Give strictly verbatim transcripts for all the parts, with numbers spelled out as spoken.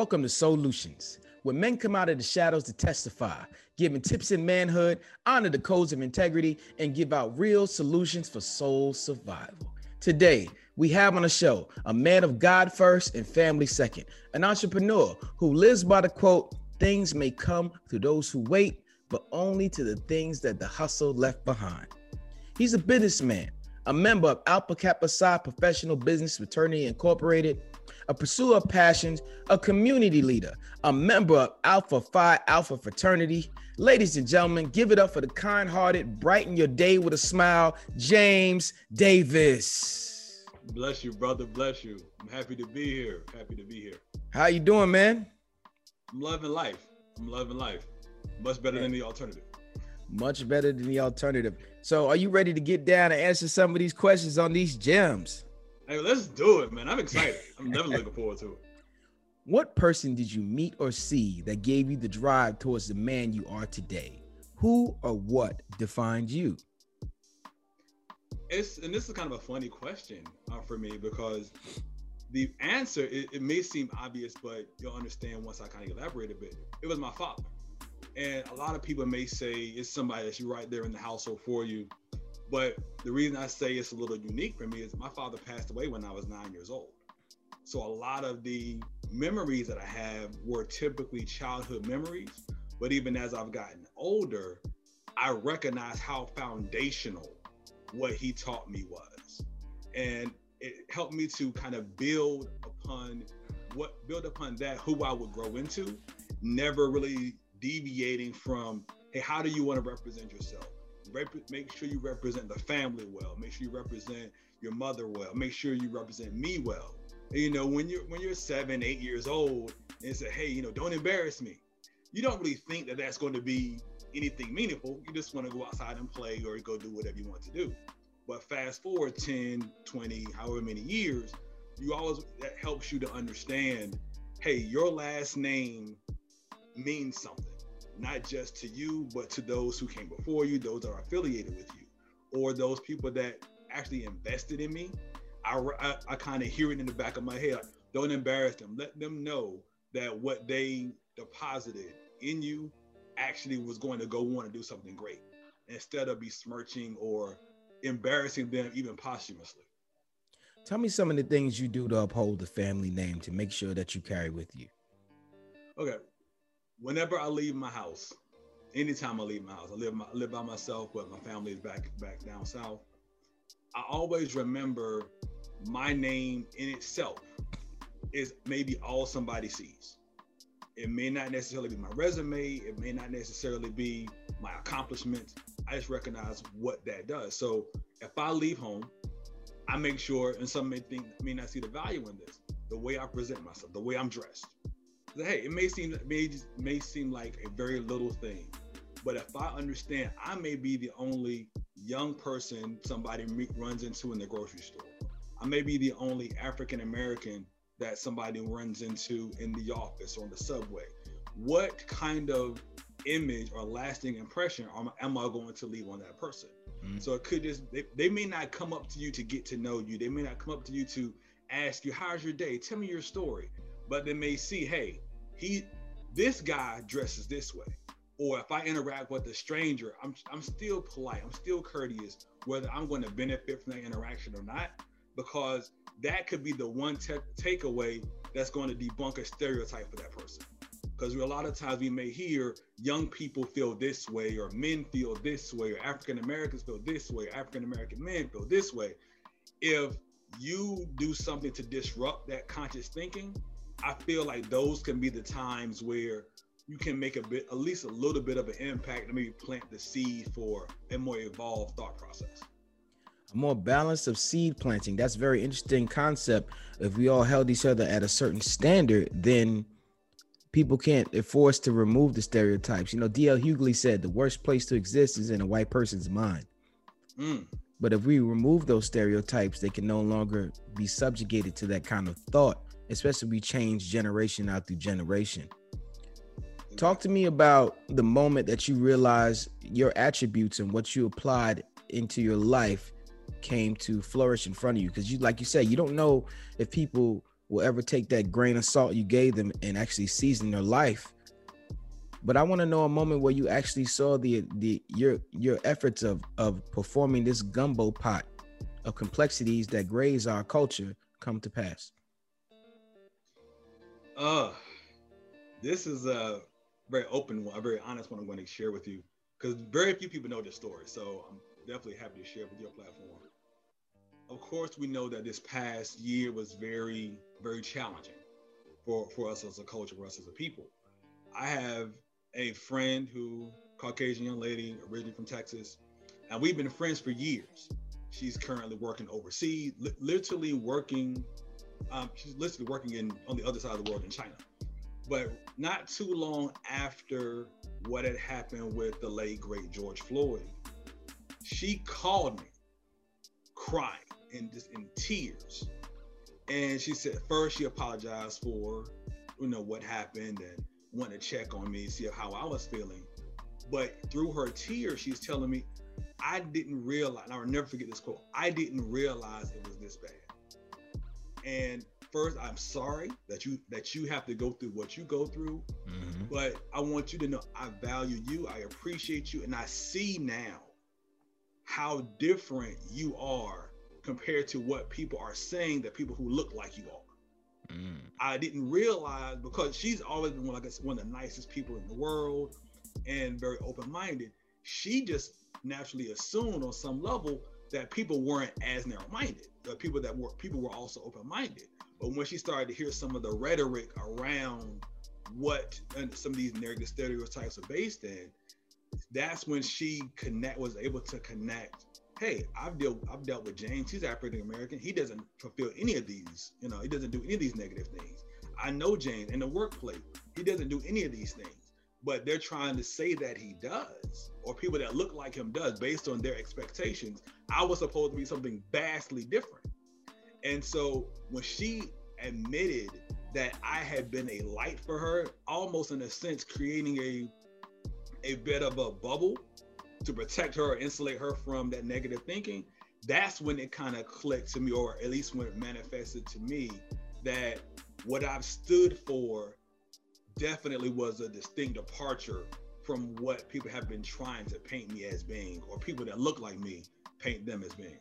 Welcome to Solutions, where men come out of the shadows to testify, giving tips in manhood, honor the codes of integrity, and give out real solutions for soul survival. Today, we have on the show a man of God first and family second, an entrepreneur who lives by the quote, "Things may come to those who wait, but only to the things that the hustle left behind." He's a businessman, a member of Alpha Kappa Psi Professional Business Fraternity Incorporated, a pursuer of passions, a community leader, a member of Alpha Phi Alpha fraternity. Ladies and gentlemen, give it up for the kind-hearted, brighten your day with a smile, James Davis. Bless you, brother. Bless you. I'm happy to be here. Happy to be here. How you doing, man? I'm loving life. I'm loving life. Much better yeah. than the alternative. Much better than the alternative. So are you ready to get down and answer some of these questions on these gems? Hey, let's do it, man. I'm excited. I'm definitely looking forward to it. What person did you meet or see that gave you the drive towards the man you are today? Who or what defined you? It's, and this is kind of a funny question uh, for me, because the answer, it, it may seem obvious, but you'll understand once I kind of elaborate a bit. It was my father. And a lot of people may say it's somebody that's right there in the household for you. But the reason I say it's a little unique for me is my father passed away when I was nine years old. So a lot of the memories that I have were typically childhood memories. But even as I've gotten older, I recognize how foundational what he taught me was. And it helped me to kind of build upon what, build upon that, who I would grow into, never really deviating from, hey, how do you want to represent yourself? Make sure you represent the family well. Make sure you represent your mother well. Make sure you represent me well. And, you know, when you're when you're seven, eight years old, and say, hey, you know, don't embarrass me. You don't really think that that's going to be anything meaningful. You just want to go outside and play or go do whatever you want to do. But fast forward ten, twenty, however many years, you always that helps you to understand, hey, your last name means something. Not just to you, but to those who came before you, those that are affiliated with you, or those people that actually invested in me. I, I, I kind of hear it in the back of my head. Like, don't embarrass them. Let them know that what they deposited in you actually was going to go on and do something great, instead of besmirching or embarrassing them even posthumously. Tell me some of the things you do to uphold the family name, to make sure that you carry with you. Okay. Whenever I leave my house, anytime I leave my house, I live, my, I live by myself, but my family is back back down south. I always remember my name in itself is maybe all somebody sees. It may not necessarily be my resume. It may not necessarily be my accomplishments. I just recognize what that does. So if I leave home, I make sure, and some may think, may not see the value in this, the way I present myself, the way I'm dressed. Hey, it may seem may, may seem like a very little thing, but if I understand, I may be the only young person somebody runs into in the grocery store. I may be the only African-American that somebody runs into in the office or on the subway. What kind of image or lasting impression am, am I going to leave on that person? Mm-hmm. So it could just, they, they may not come up to you to get to know you. They may not come up to you to ask you, how's your day? Tell me your story. But they may see, hey, he, this guy dresses this way. Or if I interact with a stranger, I'm, I'm still polite, I'm still courteous, whether I'm going to benefit from that interaction or not, because that could be the one takeaway that's going to debunk a stereotype for that person. Because a lot of times we may hear young people feel this way, or men feel this way, or African-Americans feel this way, or African-American men feel this way. If you do something to disrupt that conscious thinking, I feel like those can be the times where you can make a bit, at least a little bit of an impact, and maybe plant the seed for a more evolved thought process. A more balance of seed planting. That's a very interesting concept. If we all held each other at a certain standard, then people can't be forced to remove the stereotypes. You know, D L Hughley said, the worst place to exist is in a white person's mind. Mm. But if we remove those stereotypes, they can no longer be subjugated to that kind of thought. Especially we change generation out through generation. Talk to me about the moment that you realized your attributes and what you applied into your life came to flourish in front of you. Because you, like you said, you don't know if people will ever take that grain of salt you gave them and actually season their life. But I want to know a moment where you actually saw the the your your efforts of of performing this gumbo pot of complexities that graze our culture come to pass. Uh, this is a very open one, a very honest one I'm going to share with you, because very few people know this story. So I'm definitely happy to share it with your platform. Of course, we know that this past year was very, very challenging for, for us as a culture, for us as a people. I have a friend who, Caucasian young lady, originally from Texas, and we've been friends for years. She's currently working overseas, li literally working, um, she's literally working in, on the other side of the world in China. But not too long after what had happened with the late, great George Floyd, she called me crying. In just in tears, and she said first she apologized for you know what happened and wanted to check on me, see how I was feeling. But through her tears, she's telling me, I didn't realize, and I'll never forget this quote, I didn't realize it was this bad. And first, I'm sorry that you that you have to go through what you go through, mm-hmm. but I want you to know I value you, I appreciate you, and I see now how different you are compared to what people are saying that people who look like you are. Mm. I didn't realize, because she's always been one, like I said, one of the nicest people in the world and very open-minded. She just naturally assumed on some level that people weren't as narrow-minded. The people that were, people were also open-minded. But when she started to hear some of the rhetoric around what and some of these negative stereotypes are based in, that's when she connect was able to connect. Hey, I've dealt, I've dealt with James, he's African American, he doesn't fulfill any of these, you know, he doesn't do any of these negative things. I know James in the workplace, he doesn't do any of these things, but they're trying to say that he does, or people that look like him does, based on their expectations. I was supposed to be something vastly different. And so when she admitted that I had been a light for her, almost in a sense, creating a, a bit of a bubble to protect her or insulate her from that negative thinking, that's when it kind of clicked to me, or at least when it manifested to me, that what I've stood for definitely was a distinct departure from what people have been trying to paint me as being, or people that look like me paint them as being.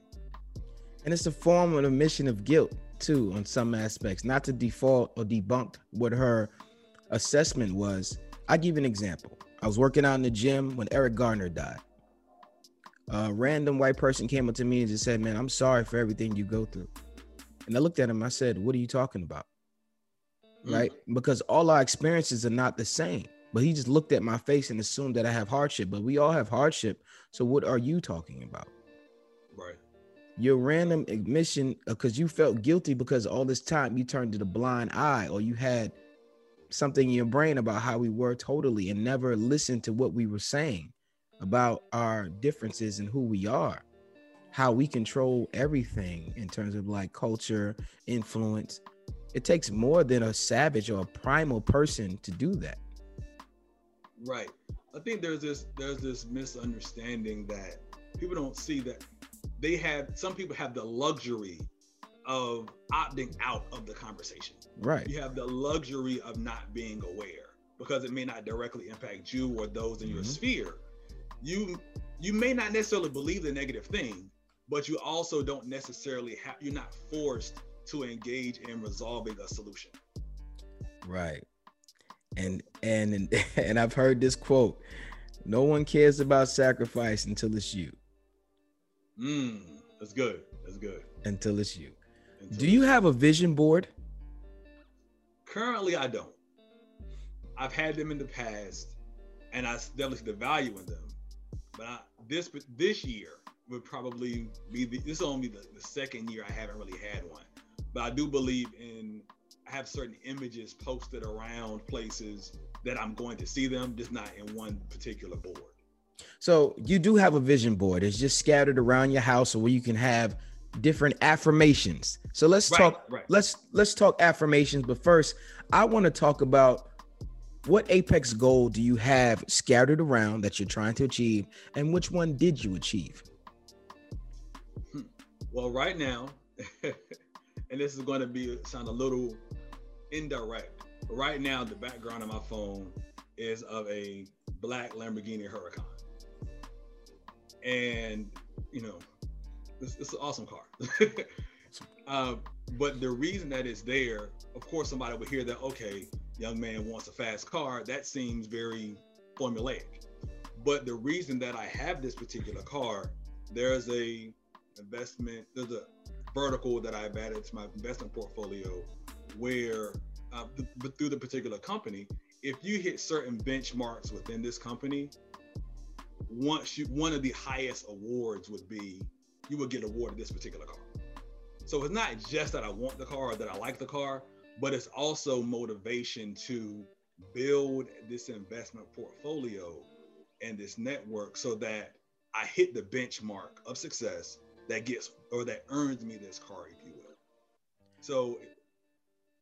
And it's a form of admission of guilt too, on some aspects, not to default or debunk what her assessment was. I'll give you an example. I was working out in the gym when Eric Garner died. A random white person came up to me and just said, man, I'm sorry for everything you go through. And I looked at him, I said, what are you talking about? Mm-hmm. Right? Because all our experiences are not the same. But he just looked at my face and assumed that I have hardship, but we all have hardship. So what are you talking about? Right. Your random admission, because you felt guilty because all this time you turned to the blind eye, or you had something in your brain about how we were totally and never listened to what we were saying about our differences and who we are, how we control everything in terms of like culture, influence. It takes more than a savage or a primal person to do that. Right. I think there's this, there's this misunderstanding that people don't see, that they have, some people have the luxury of opting out of the conversation. Right. You have the luxury of not being aware, because it may not directly impact you or those in mm-hmm. your sphere. You you may not necessarily believe the negative thing, but you also don't necessarily have, you're not forced to engage in resolving a solution. Right. And and and I've heard this quote, no one cares about sacrifice until it's you. Mm, that's good. That's good. Until it's you. Do you have a vision board? Currently, I don't. I've had them in the past, and I definitely see the value in them. But I, this this year would probably be, the, this is only the, the second year I haven't really had one. But I do believe in, I have certain images posted around places that I'm going to see them, just not in one particular board. So you do have a vision board. It's just scattered around your house, where you can have different affirmations. So let's right, talk right. let's let's talk affirmations, but first I want to talk about what apex goal do you have scattered around that you're trying to achieve, and which one did you achieve? Well, right now and this is going to be sound a little indirect. But right now, the background of my phone is of a black Lamborghini Huracan, and you know, it's, it's an awesome car. uh, but the reason that it's there, of course, somebody would hear that. Okay, young man wants a fast car. That seems very formulaic. But the reason that I have this particular car, there's a investment, there's a vertical that I've added to my investment portfolio where uh, th- through the particular company, if you hit certain benchmarks within this company, once you, one of the highest awards would be, you would get awarded this particular car. So it's not just that I want the car or that I like the car, but it's also motivation to build this investment portfolio and this network so that I hit the benchmark of success that gets, or that earns me this car, if you will. So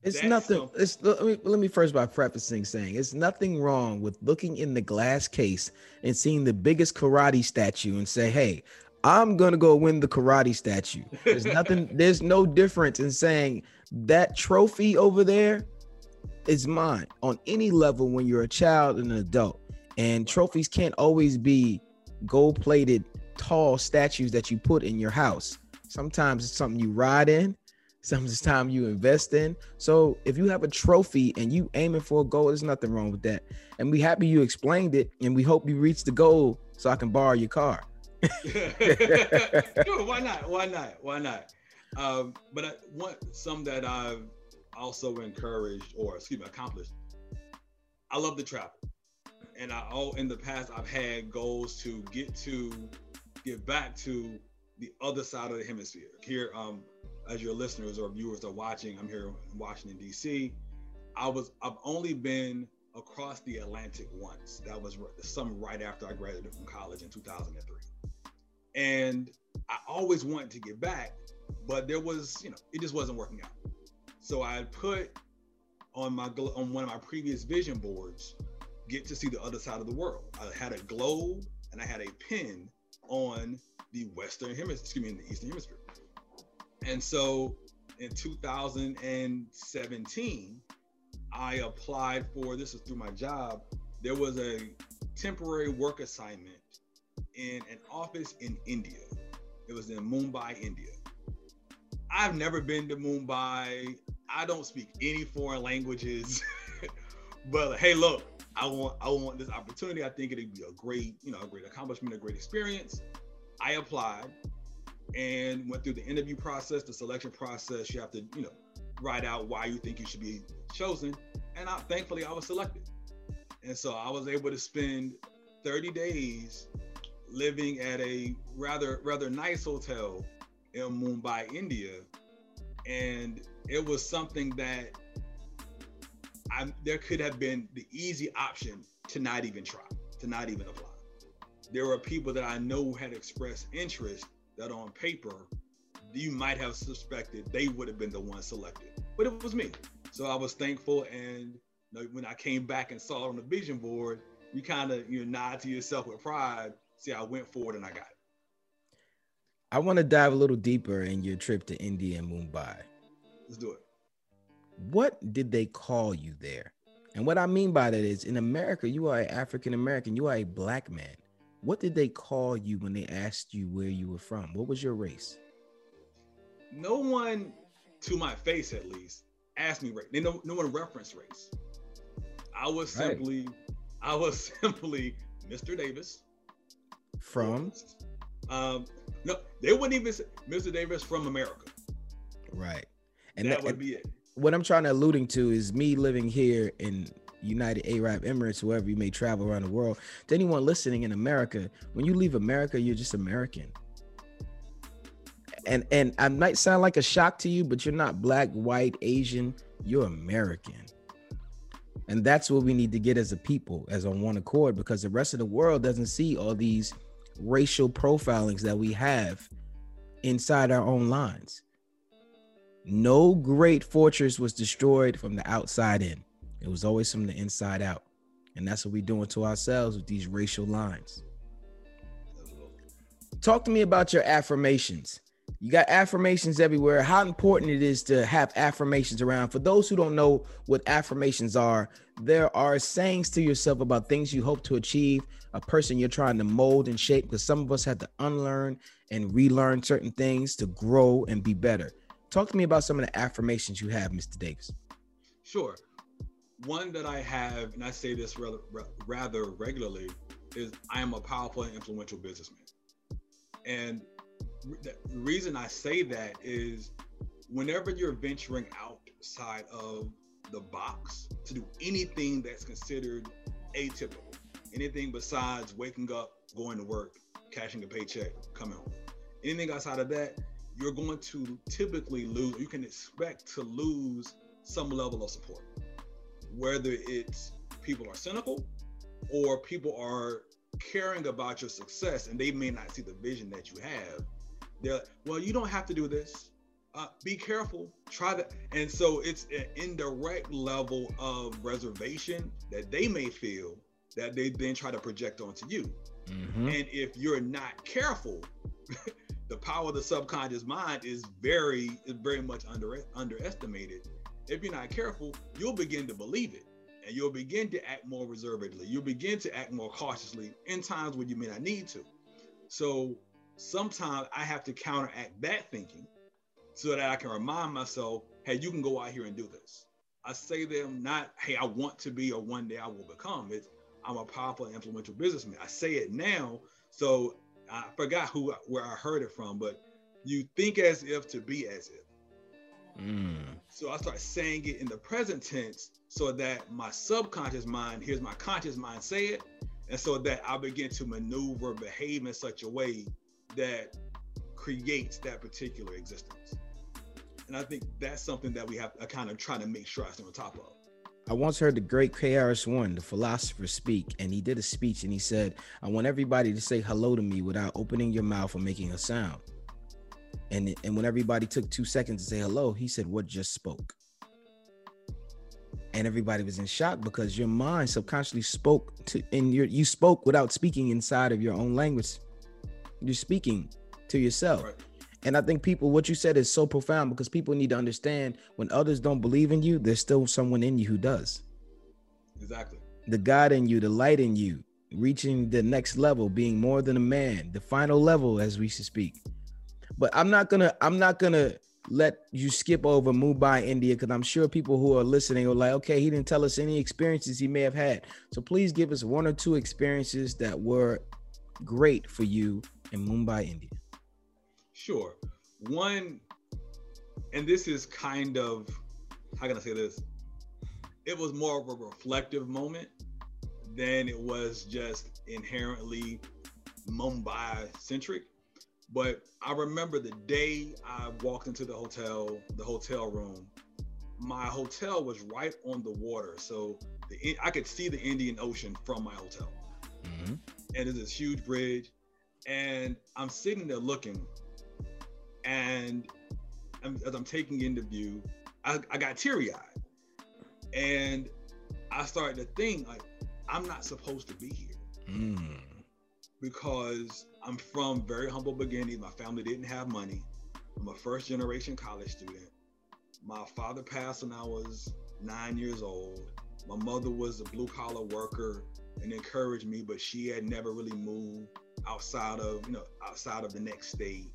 it's nothing, something. It's let me, let me first by prefacing saying it's nothing wrong with looking in the glass case and seeing the biggest karate statue and say, hey, I'm going to go win the karate statue. There's nothing, there's no difference in saying that trophy over there is mine on any level when you're a child and an adult. And trophies can't always be gold-plated, tall statues that you put in your house. Sometimes it's something you ride in. Sometimes it's time you invest in. So if you have a trophy and you aiming for a goal, there's nothing wrong with that. And we happy you explained it, and we hope you reach the goal so I can borrow your car. Sure, why not? Why not? Why not? Um, but I want some that I've also encouraged, or excuse me, accomplished. I love to travel. And I all in the past, I've had goals to get to, get back to the other side of the hemisphere. Here, um, as your listeners or viewers are watching, I'm here in Washington, D C. I was, I've only been across the Atlantic once. That was the summer right after I graduated from college in two thousand three. And I always wanted to get back, but there was, you know, it just wasn't working out. So I had put on my, on one of my previous vision boards, get to see the other side of the world. I had a globe and I had a pin on the Western hemisphere, excuse me, in the Eastern hemisphere. And so in two thousand seventeen, I applied for, this is through my job, there was a temporary work assignment in an office in India. It was in Mumbai, India. I've never been to Mumbai. I don't speak any foreign languages, but hey, look, I want I want this opportunity. I think it'd be a great, you know, a great accomplishment, a great experience. I applied and went through the interview process, the selection process. You have to, you know, write out why you think you should be chosen. And I, thankfully, I was selected. And so I was able to spend thirty days living at a rather, rather nice hotel in Mumbai, India. And it was something that I, there could have been the easy option to not even try, to not even apply. There were people that I know had expressed interest that on paper, you might have suspected they would have been the one selected, but it was me. So I was thankful. And you know, when I came back and saw it on the vision board, you kind of, you know, nod to yourself with pride. See, I went forward and I got it. I want to dive a little deeper in your trip to India and Mumbai. Let's do it. What did they call you there? And what I mean by that is, in America, you are an African-American, you are a black man. What did they call you when they asked you where you were from? What was your race? No one, to my face at least, asked me race. They no, no one referenced race. I was simply, right. I was simply Mister Davis. From? Um, no, they wouldn't even say Mister Davis from America. Right. And that, that would and- be it. What I'm trying to alluding to is me living here in United Arab Emirates, wherever you may travel around the world. To anyone listening in America, when you leave America, you're just American. And and I might sound like a shock to you, but you're not black, white, Asian, you're American. And that's what we need to get as a people, as on one accord, because the rest of the world doesn't see all these racial profilings that we have inside our own lines. No great fortress was destroyed from the outside in. It was always from the inside out. And that's what we're doing to ourselves with these racial lines. Talk to me about your affirmations. You got affirmations everywhere. How important it is to have affirmations around. For those who don't know what affirmations are, there are sayings to yourself about things you hope to achieve, a person you're trying to mold and shape, because some of us had to unlearn and relearn certain things to grow and be better. Talk to me about some of the affirmations you have, Mister Davis. Sure. One that I have, and I say this rather, rather regularly, is I am a powerful and influential businessman. And the reason I say that is whenever you're venturing outside of the box to do anything that's considered atypical, anything besides waking up, going to work, cashing a paycheck, coming home, anything outside of that, you're going to typically lose, you can expect to lose some level of support, whether it's people are cynical or people are caring about your success and they may not see the vision that you have. They're like, well, you don't have to do this. Uh, be careful, try that. And so it's an indirect level of reservation that they may feel that they then try to project onto you. Mm-hmm. And if you're not careful, the power of the subconscious mind is very, is very much under, underestimated. If you're not careful, you'll begin to believe it and you'll begin to act more reservedly. You'll begin to act more cautiously in times when you may not need to. So sometimes I have to counteract that thinking so that I can remind myself, hey, you can go out here and do this. I say them not, hey, I want to be or one day I will become. It's, I'm a powerful and influential businessman. I say it now, so I forgot who where I heard it from, but you think as if to be as if. Mm. So I start saying it in the present tense so that my subconscious mind hears my conscious mind say it. And so that I begin to maneuver, behave in such a way that creates that particular existence. And I think that's something that we have to kind of try to make sure I stay on top of. I once heard the great K R S One, the philosopher, speak, and he did a speech and he said, I want everybody to say hello to me without opening your mouth or making a sound. And, and when everybody took two seconds to say hello, he said, what just spoke? And everybody was in shock because your mind subconsciously spoke to, and your, you spoke without speaking inside of your own language. You're speaking to yourself. Right. And I think people, what you said is so profound because people need to understand when others don't believe in you, there's still someone in you who does. Exactly. The God in you, the light in you, reaching the next level, being more than a man, the final level as we should speak. But I'm not gonna, I'm not gonna let you skip over Mumbai, India, because I'm sure people who are listening are like, okay, he didn't tell us any experiences he may have had. So please give us one or two experiences that were great for you in Mumbai, India. Sure. One, and this is kind of, how can I say this? It was more of a reflective moment than it was just inherently Mumbai-centric. But I remember the day I walked into the hotel, the hotel room, my hotel was right on the water. So the, I could see the Indian Ocean from my hotel. Mm-hmm. And there's this huge bridge. And I'm sitting there looking. And I'm, as I'm taking in the view, I, I got teary eyed. And I started to think, like, I'm not supposed to be here. Mm. Because I'm from very humble beginnings. My family didn't have money. I'm a first generation college student. My father passed when I was nine years old. My mother was a blue collar worker and encouraged me, but she had never really moved outside of, you know, outside of the next state.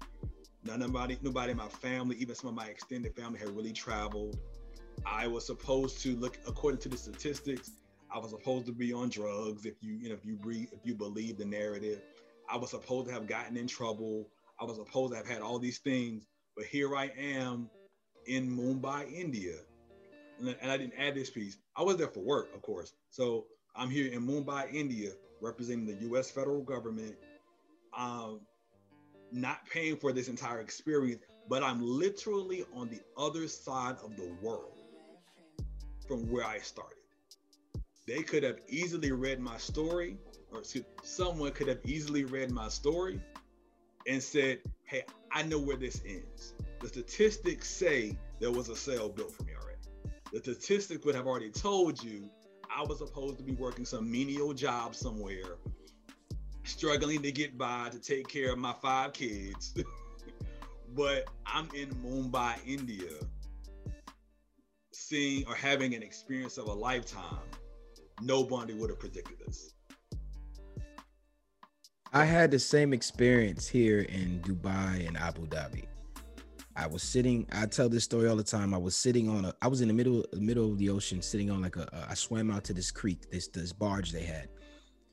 Now, nobody, nobody in my family, even some of my extended family had really traveled. I was supposed to look, according to the statistics, I was supposed to be on drugs if you, you know, if you read, if you believe the narrative. I was supposed to have gotten in trouble. I was supposed to have had all these things, but here I am in Mumbai, India. And, and I didn't add this piece. I was there for work, of course. So I'm here in Mumbai, India, representing the U S federal government, um, not paying for this entire experience, but I'm literally on the other side of the world from where I started. They could have easily read my story, or excuse, someone could have easily read my story and said, hey, I know where this ends. The statistics say there was a cell built for me already. The statistics would have already told you I was supposed to be working some menial job somewhere, struggling to get by to take care of my five kids but I'm in Mumbai, India, seeing or having an experience of a lifetime. Nobody would have predicted this. I had the same experience here in Dubai and Abu Dhabi. I was sitting, I tell this story all the time. I was sitting on a, I was in the middle, middle of the ocean, sitting on like a, a I swam out to this creek, this, this barge they had.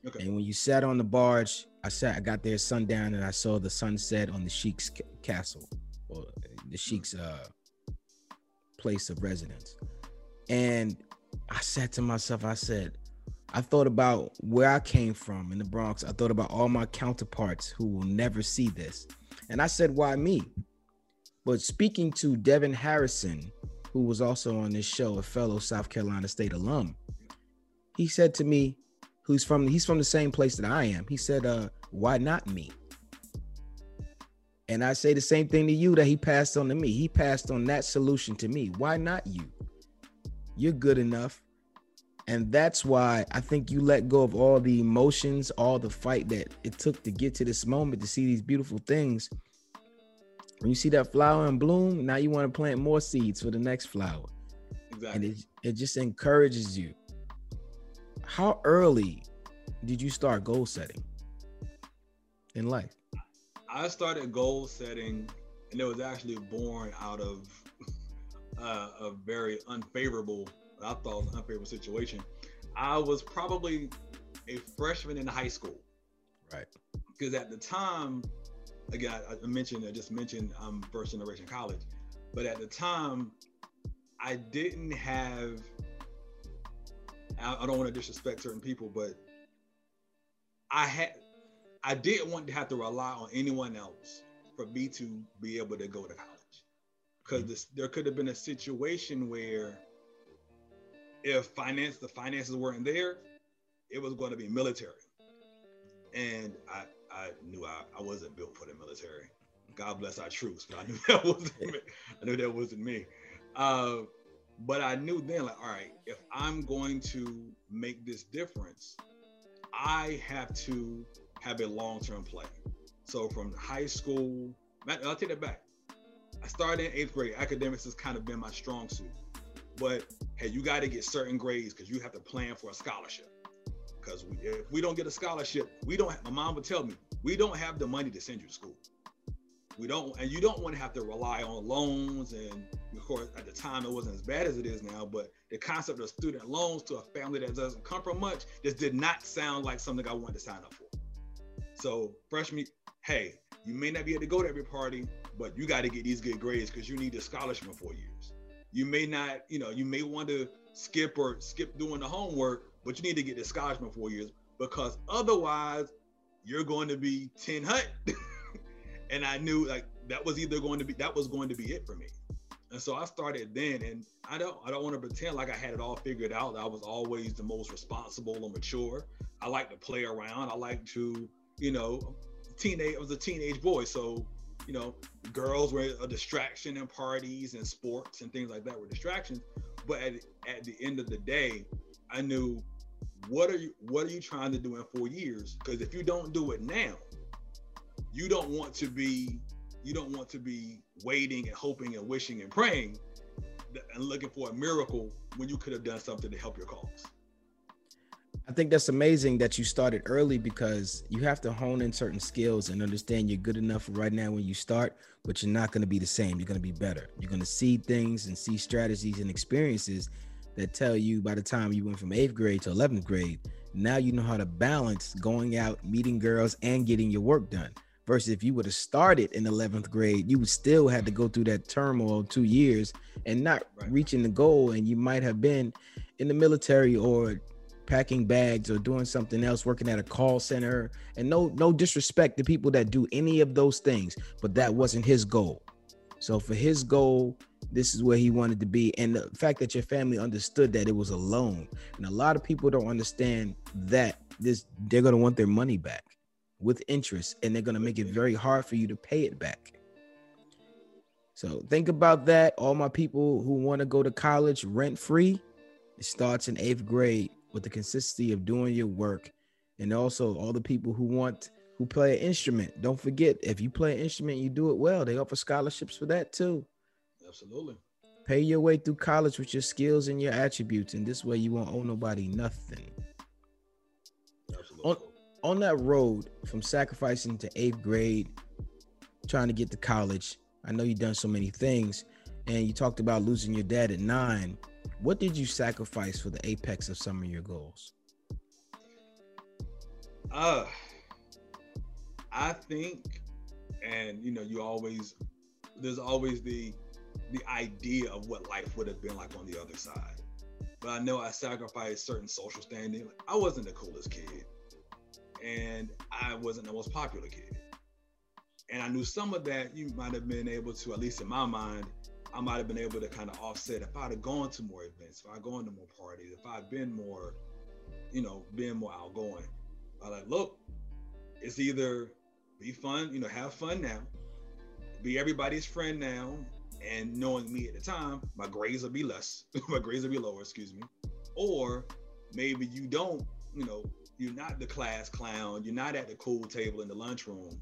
Okay. And when you sat on the barge, I sat, I got there at sundown and I saw the sunset on the Sheikh's ca- castle or the Sheikh's uh, place of residence. And I said to myself, I said, I thought about where I came from in the Bronx. I thought about all my counterparts who will never see this. And I said, why me? But speaking to Devin Harrison, who was also on this show, a fellow South Carolina State alum, he said to me, who's from, he's from the same place that I am. He said, uh, why not me? And I say the same thing to you that he passed on to me. He passed on that solution to me. Why not you? You're good enough. And that's why I think you let go of all the emotions, all the fight that it took to get to this moment, to see these beautiful things. When you see that flower in bloom, now you want to plant more seeds for the next flower. Exactly. And it, it just encourages you. How early did you start goal setting in life? I started goal setting, and it was actually born out of uh, a very unfavorable I thought it was an unfavorable situation. I was probably a freshman in high school. Right. Because at the time, again, I mentioned, I just mentioned I'm first generation college, but at the time, I didn't have, I don't want to disrespect certain people, but I had, I didn't want to have to rely on anyone else for me to be able to go to college. Because mm-hmm. there could have been a situation where if finance, the finances weren't there, it was going to be military. And I, I knew I, I wasn't built for the military. God bless our troops, but I knew that wasn't me. I knew that wasn't me. Uh, but I knew then, like, all right, if I'm going to make this difference, I have to have a long-term play. So from high school, I'll take that back. I started in eighth grade. Academics has kind of been my strong suit. But hey, you got to get certain grades because you have to plan for a scholarship. Because we, if we don't get a scholarship, we don't. Have, my mom would tell me we don't have the money to send you to school. We don't, and you don't want to have to rely on loans. And of course, at the time, it wasn't as bad as it is now. But the concept of student loans to a family that doesn't come from much just did not sound like something I wanted to sign up for. So freshman, hey, you may not be able to go to every party, but you got to get these good grades because you need a scholarship in four years. You may not, you know, you may want to skip or skip doing the homework, but you need to get the scholarship in four years because otherwise you're going to be tin hut. And I knew like that was either going to be, that was going to be it for me. And so I started then, and I don't, I don't want to pretend like I had it all figured out. I was always the most responsible and mature. I like to play around. I like to, you know, teenage, I was a teenage boy. So you know, girls were a distraction in parties and sports and things like that were distractions. But at, at the end of the day, I knew what are you what are you trying to do in four years? Because if you don't do it now, you don't want to be you don't want to be waiting and hoping and wishing and praying and looking for a miracle when you could have done something to help your cause. I think that's amazing that you started early because you have to hone in certain skills and understand you're good enough right now when you start, but you're not going to be the same. You're going to be better. You're going to see things and see strategies and experiences that tell you by the time you went from eighth grade to eleventh grade, now you know how to balance going out, meeting girls, and getting your work done. Versus if you would have started in eleventh grade, you would still have to go through that turmoil two years and not reaching the goal, and you might have been in the military or packing bags or doing something else, working at a call center. And no no disrespect to people that do any of those things, but that wasn't his goal. So for his goal, this is where he wanted to be. And the fact that your family understood that it was a loan. And a lot of people don't understand that this they're going to want their money back with interest, and they're going to make it very hard for you to pay it back. So think about that. All my people who want to go to college rent-free, it starts in eighth grade with the consistency of doing your work. And also all the people who want who play an instrument. Don't forget, if you play an instrument, you do it well. They offer scholarships for that too. Absolutely. Pay your way through college with your skills and your attributes, and this way you won't owe nobody nothing. Absolutely. On, on that road from sacrificing to eighth grade, trying to get to college, I know you've done so many things, and you talked about losing your dad at nine. What did you sacrifice for the apex of some of your goals? Uh, I think, and you know, you always, there's always the, the idea of what life would have been like on the other side. But I know I sacrificed certain social standing. Like, I wasn't the coolest kid, and I wasn't the most popular kid. And I knew some of that you might have been able to, at least in my mind, I might have been able to kind of offset if I'd have gone to more events, if I'd gone to more parties, if I'd been more, you know, been more outgoing. I'm like, look, it's either be fun, you know, have fun now, be everybody's friend now, and knowing me at the time, my grades will be less, my grades will be lower, excuse me, or maybe you don't, you know, you're not the class clown, you're not at the cool table in the lunchroom,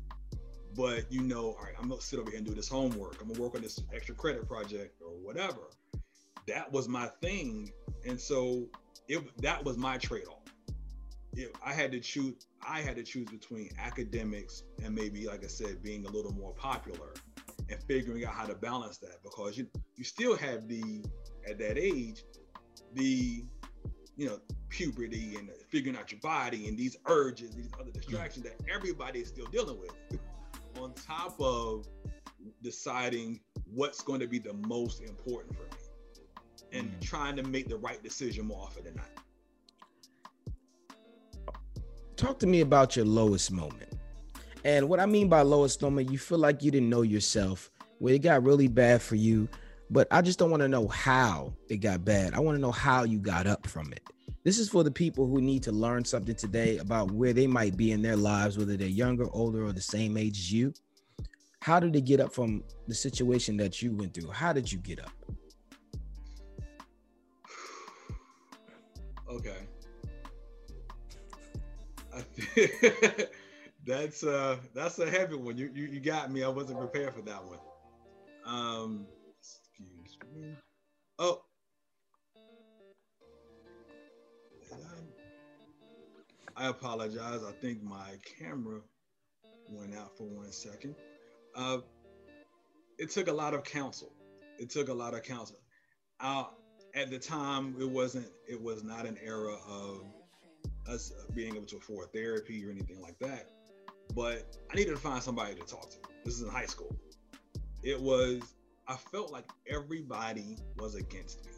but you know, all right, I'm gonna sit over here and do this homework. I'm gonna work on this extra credit project or whatever. That was my thing. And so it, that was my trade-off. If I had to choose, I had to choose between academics and maybe, like I said, being a little more popular and figuring out how to balance that, because you, you still have the, at that age, the, you know, puberty and figuring out your body and these urges, these other distractions that everybody is still dealing with. On top of deciding what's going to be the most important for me and mm. trying to make the right decision more often than not. Talk to me about your lowest moment. And what I mean by lowest moment, you feel like you didn't know yourself, where it got really bad for you, but I just don't want to know how it got bad. I want to know how you got up from it. This is for the people who need to learn something today about where they might be in their lives, whether they're younger, older, or the same age as you. How did they get up from the situation that you went through? How did you get up? Okay. I th- that's, uh, that's a heavy one. You, you you got me. I wasn't prepared for that one. Um, excuse me. Oh. I apologize. I think my camera went out for one second. Uh, it took a lot of counsel. It took a lot of counsel. Uh, at the time, it wasn't. It was not an era of us being able to afford therapy or anything like that. But I needed to find somebody to talk to. This is in high school. It was. I felt like everybody was against me.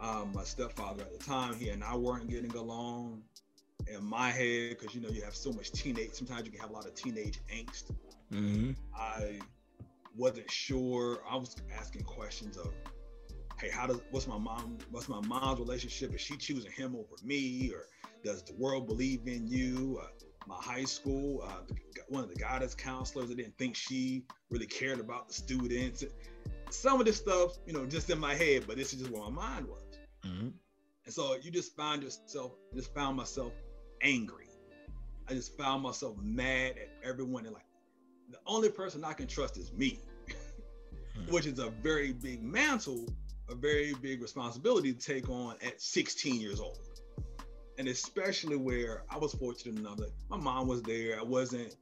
Um, my stepfather at the time, he and I weren't getting along. In my head, because you know you have so much teenage, sometimes you can have a lot of teenage angst. Mm-hmm. I wasn't sure. I was asking questions of, hey, how does what's my mom what's my mom's relationship? Is she choosing him over me, or does the world believe in you? Uh, my high school, uh, the, one of the guidance counselors, I didn't think she really cared about the students. Some of this stuff, you know, just in my head, but this is just where my mind was. Mm-hmm. And so you just find yourself, just found myself angry. I just found myself mad at everyone, and like, the only person I can trust is me, which is a very big mantle, a very big responsibility to take on at sixteen years old. And especially where I was fortunate enough that my mom was there. I wasn't,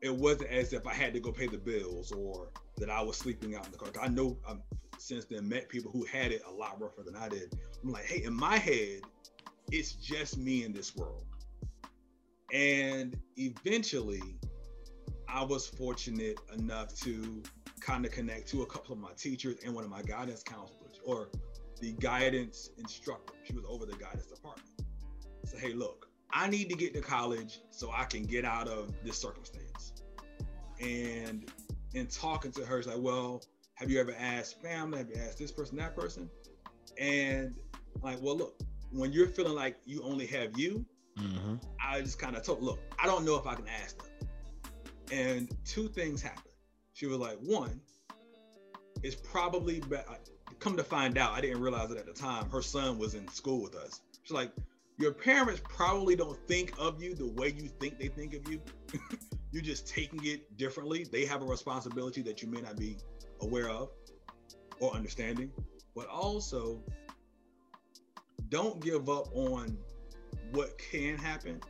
it wasn't as if I had to go pay the bills or that I was sleeping out in the car. I know I've since then met people who had it a lot rougher than I did. I'm like, hey, in my head, it's just me in this world. And eventually, I was fortunate enough to kind of connect to a couple of my teachers and one of my guidance counselors, or the guidance instructor. She was over the guidance department. So, hey, look, I need to get to college so I can get out of this circumstance. And in talking to her, she's like, well, have you ever asked family? Have you asked this person, that person? And like, well, look, when you're feeling like you only have you, mm-hmm. I just kind of told, look, I don't know if I can ask them. And two things happened. She was like, one, it's probably, be- come to find out, I didn't realize it at the time, her son was in school with us. She's like, Your parents probably don't think of you the way you think they think of you. You're just taking it differently. They have a responsibility that you may not be aware of or understanding, but also don't give up on what can happen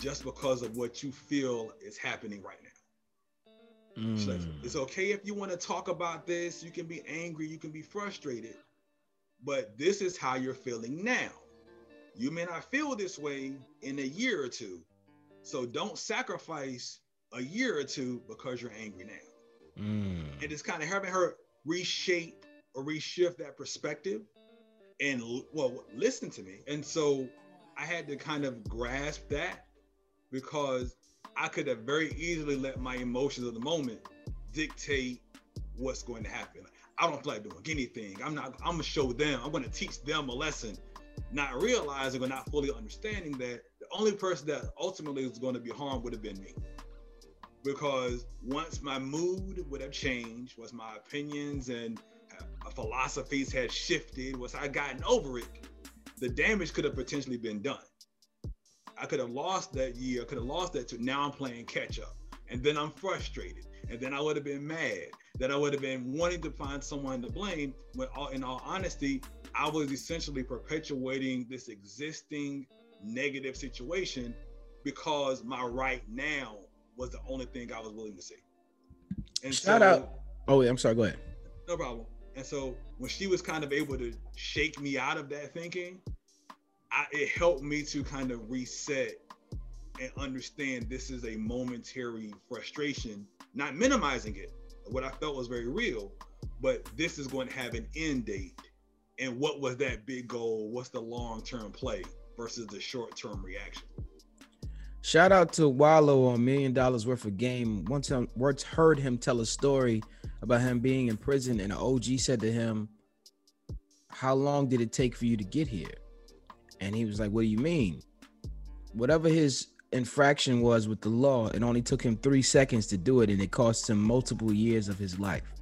just because of what you feel is happening right now. Mm. So it's okay if you want to talk about this, you can be angry, you can be frustrated, but this is how you're feeling now. You may not feel this way in a year or two. So don't sacrifice a year or two because you're angry now. Mm. And it's kind of having her reshape or reshift that perspective and, well, listen to me. And so I had to kind of grasp that, because I could have very easily let my emotions of the moment dictate what's going to happen. I don't feel like doing anything. I'm not, I'm gonna show them, I'm gonna teach them a lesson, not realizing or not fully understanding that the only person that ultimately was gonna be harmed would have been me. Because once my mood would have changed, once my opinions and philosophies had shifted, once I gotten over it, the damage could have potentially been done. I could have lost that year, I could have lost that too. Now I'm playing catch up. And then I'm frustrated. And then I would have been mad. Then I would have been wanting to find someone to blame, when all, in all honesty, I was essentially perpetuating this existing negative situation because my right now was the only thing I was willing to see. And Shout so, out. Oh, I'm sorry, go ahead. No problem. And so when she was kind of able to shake me out of that thinking, I, it helped me to kind of reset and understand this is a momentary frustration, not minimizing it. What I felt was very real, but this is going to have an end date. And what was that big goal? What's the long-term play versus the short-term reaction? Shout out to Wallo on Million Dollars Worth of Game. One time, once heard him tell a story about him being in prison, and an O G said to him, "How long did it take for you to get here?" And he was like, "What do you mean?" Whatever his infraction was with the law, it only took him three seconds to do it, and it cost him multiple years of his life.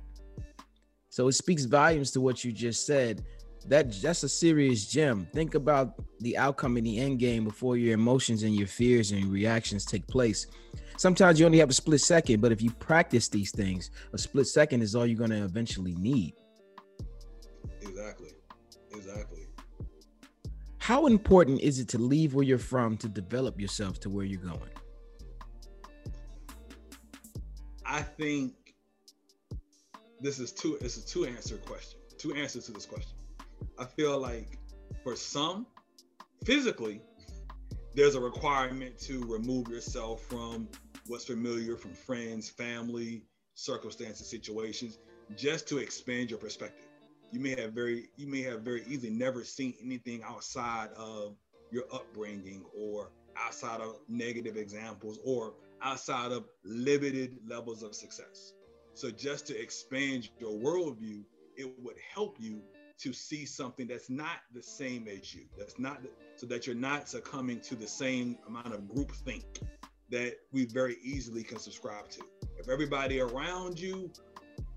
So it speaks volumes to what you just said. That that's a serious gem. Think about the outcome in the end game before your emotions and your fears and your reactions take place. Sometimes you only have a split second, but if you practice these things, a split second is all you're going to eventually need. Exactly. Exactly. How important is it to leave where you're from to develop yourself to where you're going? I think this is two, it's a two answer question, two answers to this question. I feel like for some, physically, there's a requirement to remove yourself from what's familiar, from friends, family, circumstances, situations, just to expand your perspective. You may have very, you may have very easily never seen anything outside of your upbringing, or outside of negative examples, or outside of limited levels of success. So just to expand your worldview, it would help you to see something that's not the same as you. That's not, so that you're not succumbing to the same amount of groupthink that we very easily can subscribe to. If everybody around you,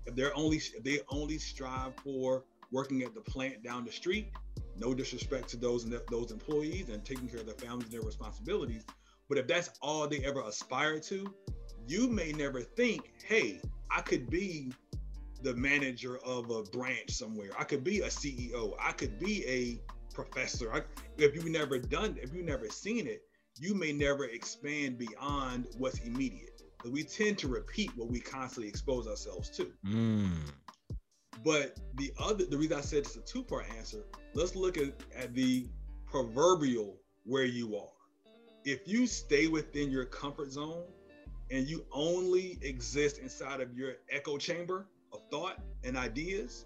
if they're only, if they only strive for working at the plant down the street, no disrespect to those and those employees and taking care of their families and their responsibilities, but if that's all they ever aspire to, you may never think, hey, I could be the manager of a branch somewhere. I could be a C E O. I could be a professor. I, if you've never done, if you've never seen it, you may never expand beyond what's immediate. But we tend to repeat what we constantly expose ourselves to. Mm. But the other, the reason I said it's a two-part answer, let's look at, at the proverbial where you are. If you stay within your comfort zone and you only exist inside of your echo chamber of thought and ideas,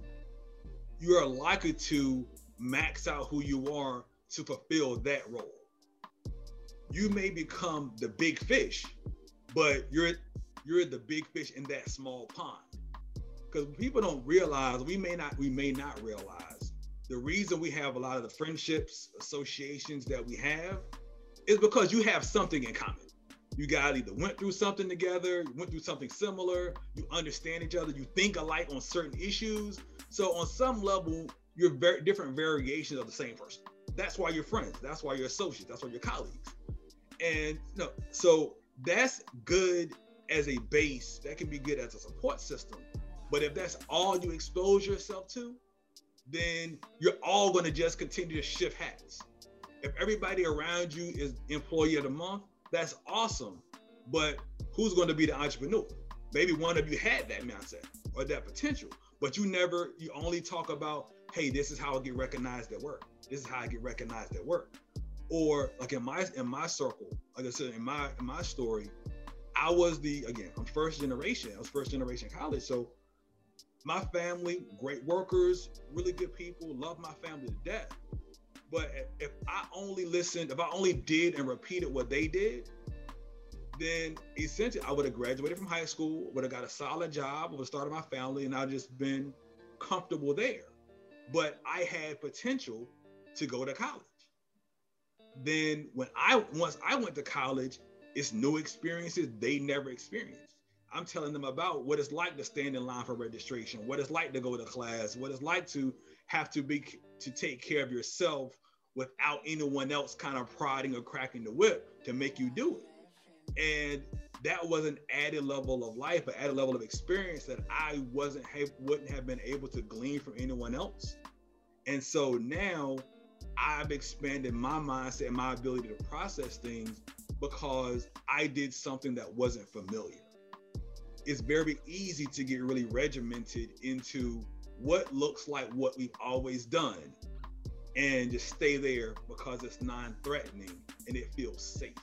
you are likely to max out who you are to fulfill that role. You may become the big fish, but you're you're the big fish in that small pond. Because people don't realize, we may not we may not realize, the reason we have a lot of the friendships, associations that we have is because you have something in common. You guys either went through something together, you went through something similar, you understand each other, you think alike on certain issues. So on some level, you're very different variations of the same person. That's why you're friends. That's why you're associates. That's why you're colleagues. And no, so that's good as a base. That can be good as a support system. But if that's all you expose yourself to, then you're all going to just continue to shift hats. If everybody around you is employee of the month, that's awesome. But who's going to be the entrepreneur? Maybe one of you had that mindset or that potential, but you never, you only talk about, hey, this is how I get recognized at work. This is how I get recognized at work. Or like in my in my circle, like I said, in my in my story, I was the, again, I'm first generation. I was first generation college. So my family, great workers, really good people, love my family to death. But if I only listened, if I only did and repeated what they did, then essentially I would have graduated from high school, would have got a solid job, would have started my family, and I've just been comfortable there. But I had potential to go to college. Then when I, once I went to college, it's new experiences they never experienced. I'm telling them about what it's like to stand in line for registration, what it's like to go to class, what it's like to have to be, to take care of yourself without anyone else kind of prodding or cracking the whip to make you do it. And that was an added level of life, an added level of experience that I wasn't, ha- wouldn't have been able to glean from anyone else. And so now I've expanded my mindset and my ability to process things because I did something that wasn't familiar. It's very easy to get really regimented into what looks like what we've always done and just stay there because it's non-threatening and it feels safe.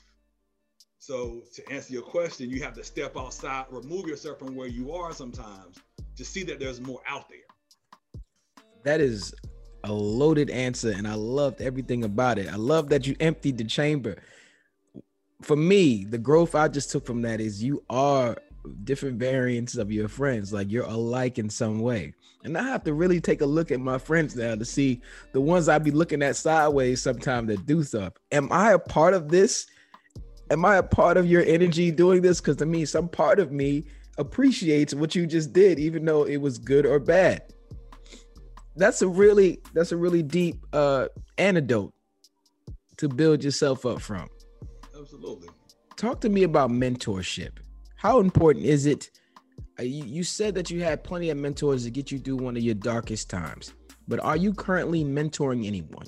So to answer your question, you have to step outside, remove yourself from where you are sometimes to see that there's more out there. That is a loaded answer, and I loved everything about it. I love that you emptied the chamber. For me, the growth I just took from that is you are different variants of your friends. Like, you're alike in some way. And I have to really take a look at my friends now to see the ones I be looking at sideways sometimes that do stuff. Am I a part of this? Am I a part of your energy doing this? Because to me, some part of me appreciates what you just did, even though it was good or bad. That's a really, that's a really deep uh, antidote to build yourself up from. Absolutely. Talk to me about mentorship. How important is it? Uh, you, you said that you had plenty of mentors to get you through one of your darkest times, but are you currently mentoring anyone?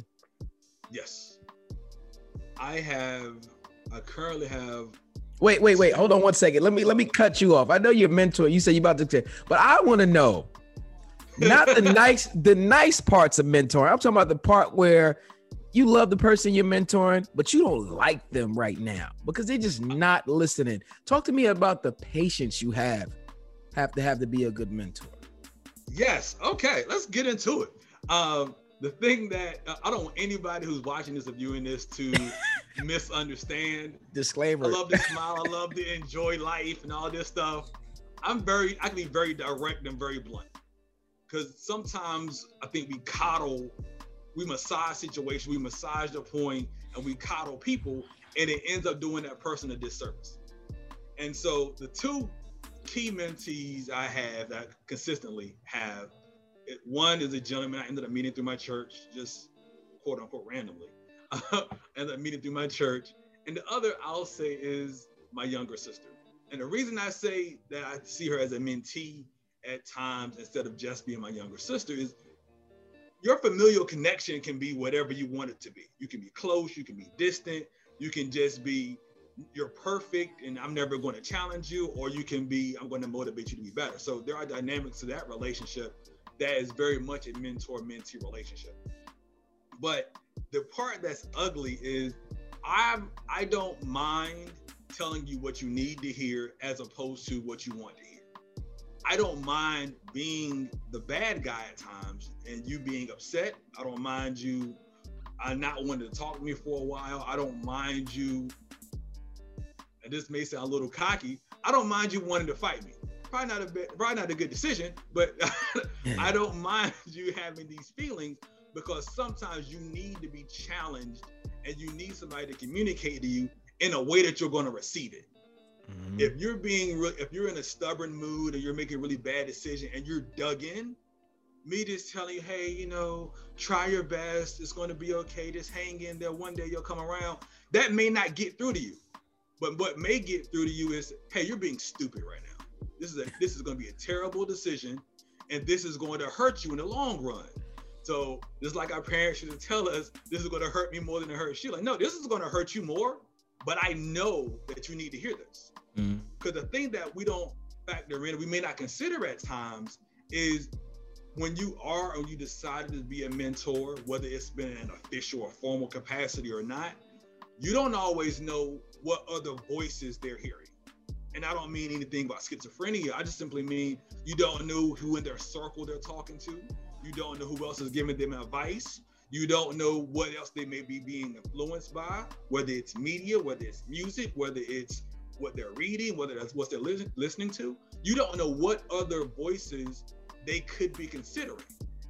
Yes. I have, I currently have. Wait, wait, wait. Hold on one second. Let me, let me cut you off. I know you're a mentor. You said you're about to, but I want to know. Not the nice, the nice parts of mentoring. I'm talking about the part where you love the person you're mentoring, but you don't like them right now because they're just not listening. Talk to me about the patience you have, have to have to be a good mentor. Yes. Okay. Let's get into it. Um, the thing that uh, I don't want anybody who's watching this or viewing this to misunderstand. Disclaimer. I love to smile. I love to enjoy life and all this stuff. I'm very, I can be very direct and very blunt. Because sometimes I think we coddle, we massage situations, we massage the point, and we coddle people, and it ends up doing that person a disservice. And so the two key mentees I have that I consistently have, it, one is a gentleman I ended up meeting through my church, just quote unquote randomly, ended up meeting through my church. And the other I'll say is my younger sister. And the reason I say that I see her as a mentee at times instead of just being my younger sister is your familial connection can be whatever you want it to be. You can be close, you can be distant, you can just be, you're perfect and I'm never going to challenge you, or you can be, I'm going to motivate you to be better. So there are dynamics to that relationship that is very much a mentor-mentee relationship. But the part that's ugly is I'm, I don't mind telling you what you need to hear as opposed to what you want to hear. I don't mind being the bad guy at times and you being upset. I don't mind you uh, not wanting to talk to me for a while. I don't mind you, and this may sound a little cocky, I don't mind you wanting to fight me. Probably not a, bit, probably not a good decision, but I don't mind you having these feelings because sometimes you need to be challenged and you need somebody to communicate to you in a way that you're going to receive it. Mm-hmm. If you're being, re- if you're in a stubborn mood or you're making a really bad decision and you're dug in, me just telling you, hey, you know, try your best. It's going to be okay. Just hang in there. One day you'll come around. That may not get through to you. But what may get through to you is, hey, you're being stupid right now. This is a, this is going to be a terrible decision, and this is going to hurt you in the long run. So just like our parents used to tell us, this is going to hurt me more than it hurts you. Like, no, this is going to hurt you more, but I know that you need to hear this. Because mm-hmm. the thing that we don't factor in, we may not consider at times, is when you are or you decided to be a mentor, whether it's been an official or formal capacity or not, you don't always know what other voices they're hearing. And I don't mean anything about schizophrenia. I just simply mean you don't know who in their circle they're talking to. You don't know who else is giving them advice. You don't know what else they may be being influenced by, whether it's media, whether it's music, whether it's what they're reading, whether that's what they're li- listening to. You don't know what other voices they could be considering.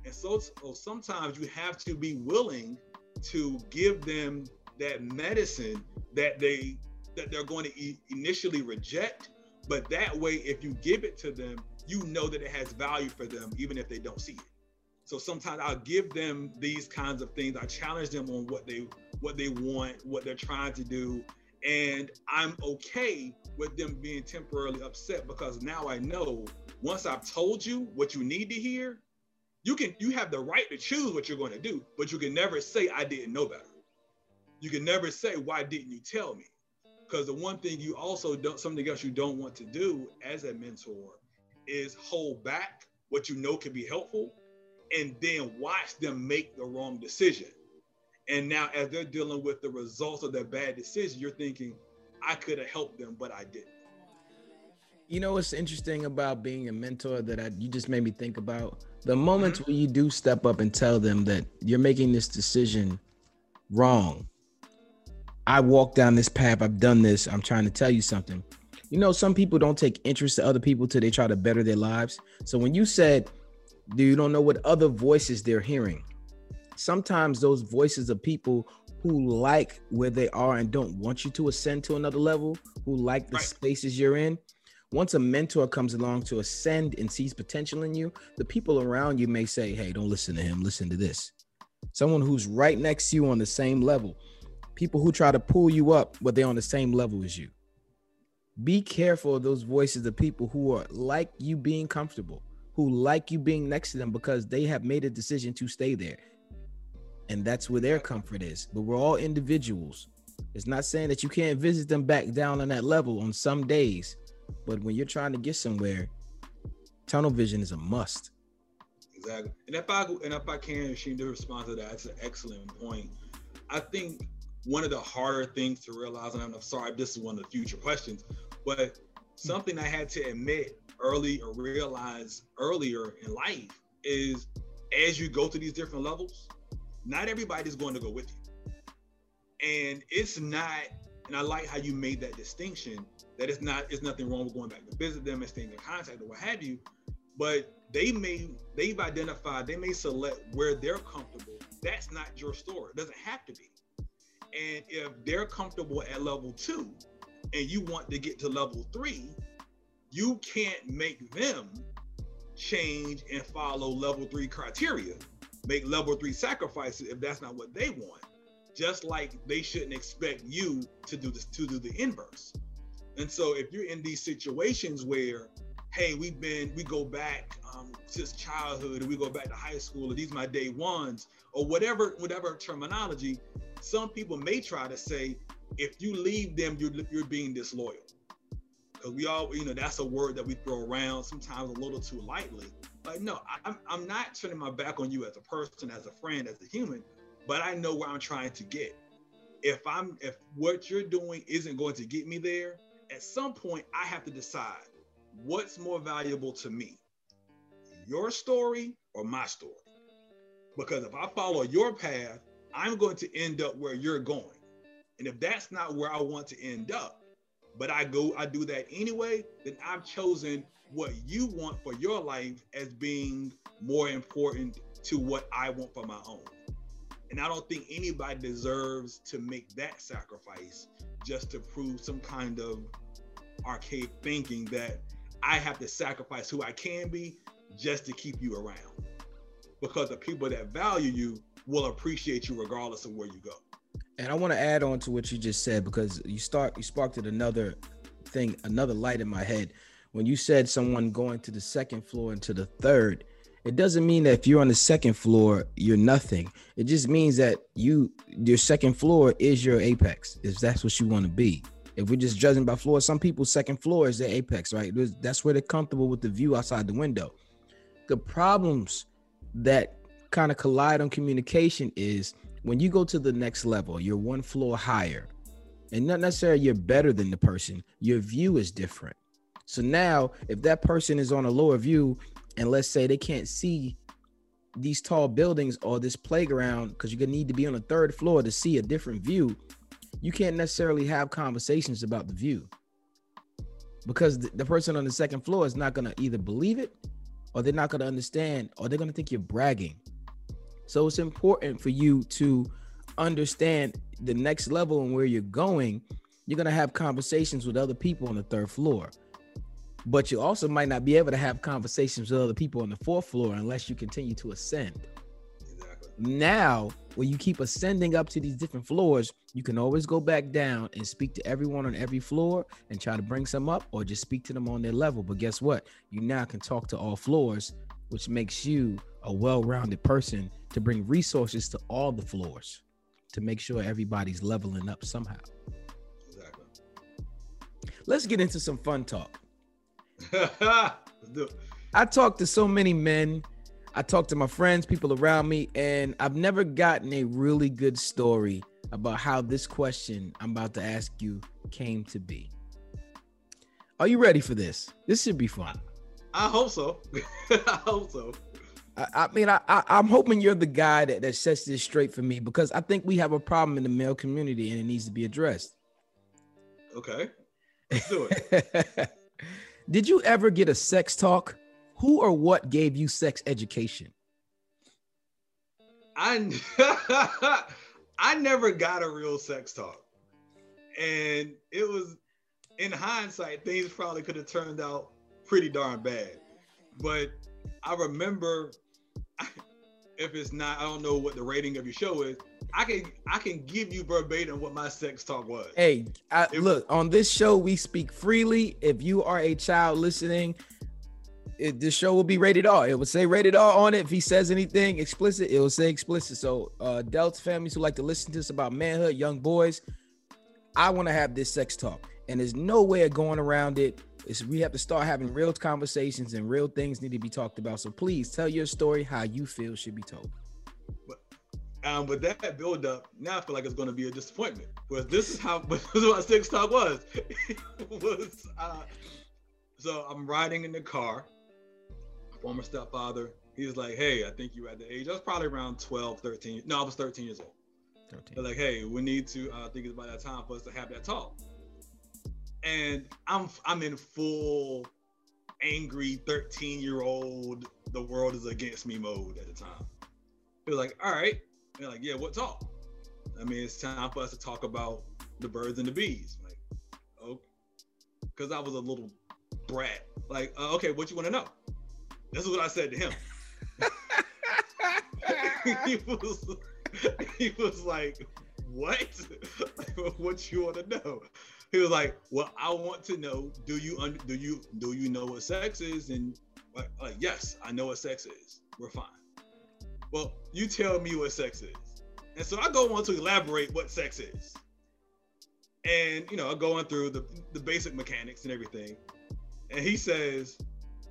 And so, so sometimes you have to be willing to give them that medicine that they that they're going to e- initially reject. But that way, if you give it to them, you know that it has value for them, even if they don't see it. So sometimes I'll give them these kinds of things. I challenge them on what they what they want, what they're trying to do. And I'm okay with them being temporarily upset, because now I know once I've told you what you need to hear, you can you have the right to choose what you're going to do, but you can never say I didn't know better. You can never say, why didn't you tell me? Because the one thing you also don't, something else you don't want to do as a mentor is hold back what you know can be helpful, and then watch them make the wrong decision. And now as they're dealing with the results of their bad decision, you're thinking, I could have helped them, but I didn't. You know, what's interesting about being a mentor that I, you just made me think about the moments mm-hmm. where you do step up and tell them that you're making this decision wrong. I walked down this path, I've done this, I'm trying to tell you something. You know, some people don't take interest to other people till they try to better their lives. So when you said, you don't know what other voices they're hearing. Sometimes those voices of people who like where they are and don't want you to ascend to another level, who like the right. spaces you're in. Once a mentor comes along to ascend and sees potential in you, the people around you may say, hey, don't listen to him, listen to this. Someone who's right next to you on the same level. People who try to pull you up, but they're on the same level as you. Be careful of those voices of people who are like you being comfortable, who like you being next to them because they have made a decision to stay there. And that's where their comfort is. But we're all individuals. It's not saying that you can't visit them back down on that level on some days, but when you're trying to get somewhere, tunnel vision is a must. Exactly. And if I, and if I can, Sheem, to respond to that, that's an excellent point. I think one of the harder things to realize, and I'm sorry, this is one of the future questions, but something I had to admit early or realize earlier in life is as you go to these different levels, not everybody's going to go with you. And it's not, and I like how you made that distinction, that it's not, it's nothing wrong with going back to visit them and staying in contact or what have you, but they may, they've identified, they may select where they're comfortable. That's not your story. It doesn't have to be. And if they're comfortable at level two and you want to get to level three, you can't make them change and follow level three criteria, make level three sacrifices if that's not what they want, just like they shouldn't expect you to do this, to do the inverse. And so if you're in these situations where, hey, we've been, we go back um, since childhood, or we go back to high school, or these are my day ones, or whatever, whatever terminology, some people may try to say, if you leave them, you're, you're being disloyal. Cause we all, you know, that's a word that we throw around sometimes a little too lightly. Like, no, I'm, I'm not turning my back on you as a person, as a friend, as a human, but I know where I'm trying to get. If I'm, if what you're doing isn't going to get me there, at some point I have to decide what's more valuable to me, your story or my story. Because if I follow your path, I'm going to end up where you're going. And if that's not where I want to end up, but I go, I do that anyway, then I've chosen what you want for your life as being more important to what I want for my own. And I don't think anybody deserves to make that sacrifice just to prove some kind of archaic thinking that I have to sacrifice who I can be just to keep you around. because the people that value you will appreciate you regardless of where you go. And I want to add on to what you just said, because you start you sparked at another thing, another light in my head. When you said someone going to the second floor and to the third, it doesn't mean that if you're on the second floor, you're nothing. It just means that you, your second floor is your apex, if that's what you want to be. If we're just judging by floor, some people's second floor is their apex, right? That's where they're comfortable with the view outside the window. The problems that kind of collide on communication is when you go to the next level, you're one floor higher, and not necessarily you're better than the person, your view is different. So now if that person is on a lower view, and let's say they can't see these tall buildings or this playground, because you're gonna need to be on the third floor to see a different view, you can't necessarily have conversations about the view, because the, the person on the second floor is not gonna either believe it, or they're not gonna understand, or they're gonna think you're bragging. So it's important for you to understand the next level and where you're going. You're gonna have conversations with other people on the third floor, but you also might not be able to have conversations with other people on the fourth floor unless you continue to ascend. Exactly. Now, when you keep ascending up to these different floors, you can always go back down and speak to everyone on every floor and try to bring some up, or just speak to them on their level. But guess what? You now can talk to all floors, which makes you a well-rounded person to bring resources to all the floors to make sure everybody's leveling up somehow. Exactly. Let's get into some fun talk. I talk to so many men. I talk to my friends, people around me, and I've never gotten a really good story about how this question I'm about to ask you came to be. Are you ready for this? This should be fun. I hope so. I hope so. I, I mean, I, I, I'm hoping you're the guy that, that sets this straight for me, because I think we have a problem in the male community and it needs to be addressed. Okay. Let's do it. Did you ever get a sex talk? Who or what gave you sex education? I, I never got a real sex talk. And it was, in hindsight, things probably could have turned out pretty darn bad. But I remember, if it's not, I don't know what the rating of your show is, I can I can give you verbatim what my sex talk was. Hey, I, it, look, on this show, we speak freely. If you are a child listening, it, this show will be rated R. It will say rated R on it. If he says anything explicit, it will say explicit. So uh, adults, families who like to listen to us about manhood, young boys, I want to have this sex talk. And there's no way of going around it. It's, we have to start having real conversations, and real things need to be talked about. So please tell your story how you feel should be told. But Um, but that build up, now I feel like it's going to be a disappointment. Because this is how, this is what sex talk was. was uh, so I'm riding in the car. My former stepfather, he's like, "Hey, I think you're at the age." I was probably around twelve, thirteen. No, I was thirteen years old. thirteen. They're like, "Hey, we need to. I uh, think it's about that time for us to have that talk." And I'm, I'm in full angry thirteen-year-old. The world is against me mode at the time. He was like, "All right." They're like, "Yeah, what talk?" I mean, it's time for us to talk about the birds and the bees. Like, oh, because I was a little brat. Like, uh, okay, what you want to know? This is what I said to him. he was, he was like, "What? What you want to know?" He was like, "Well, I want to know. Do you under, do you do you know what sex is?" And like, like, "Yes, I know what sex is. We're fine." "Well, you tell me what sex is." And so I go on to elaborate what sex is. And, you know, I'm going through the, the basic mechanics and everything. And he says,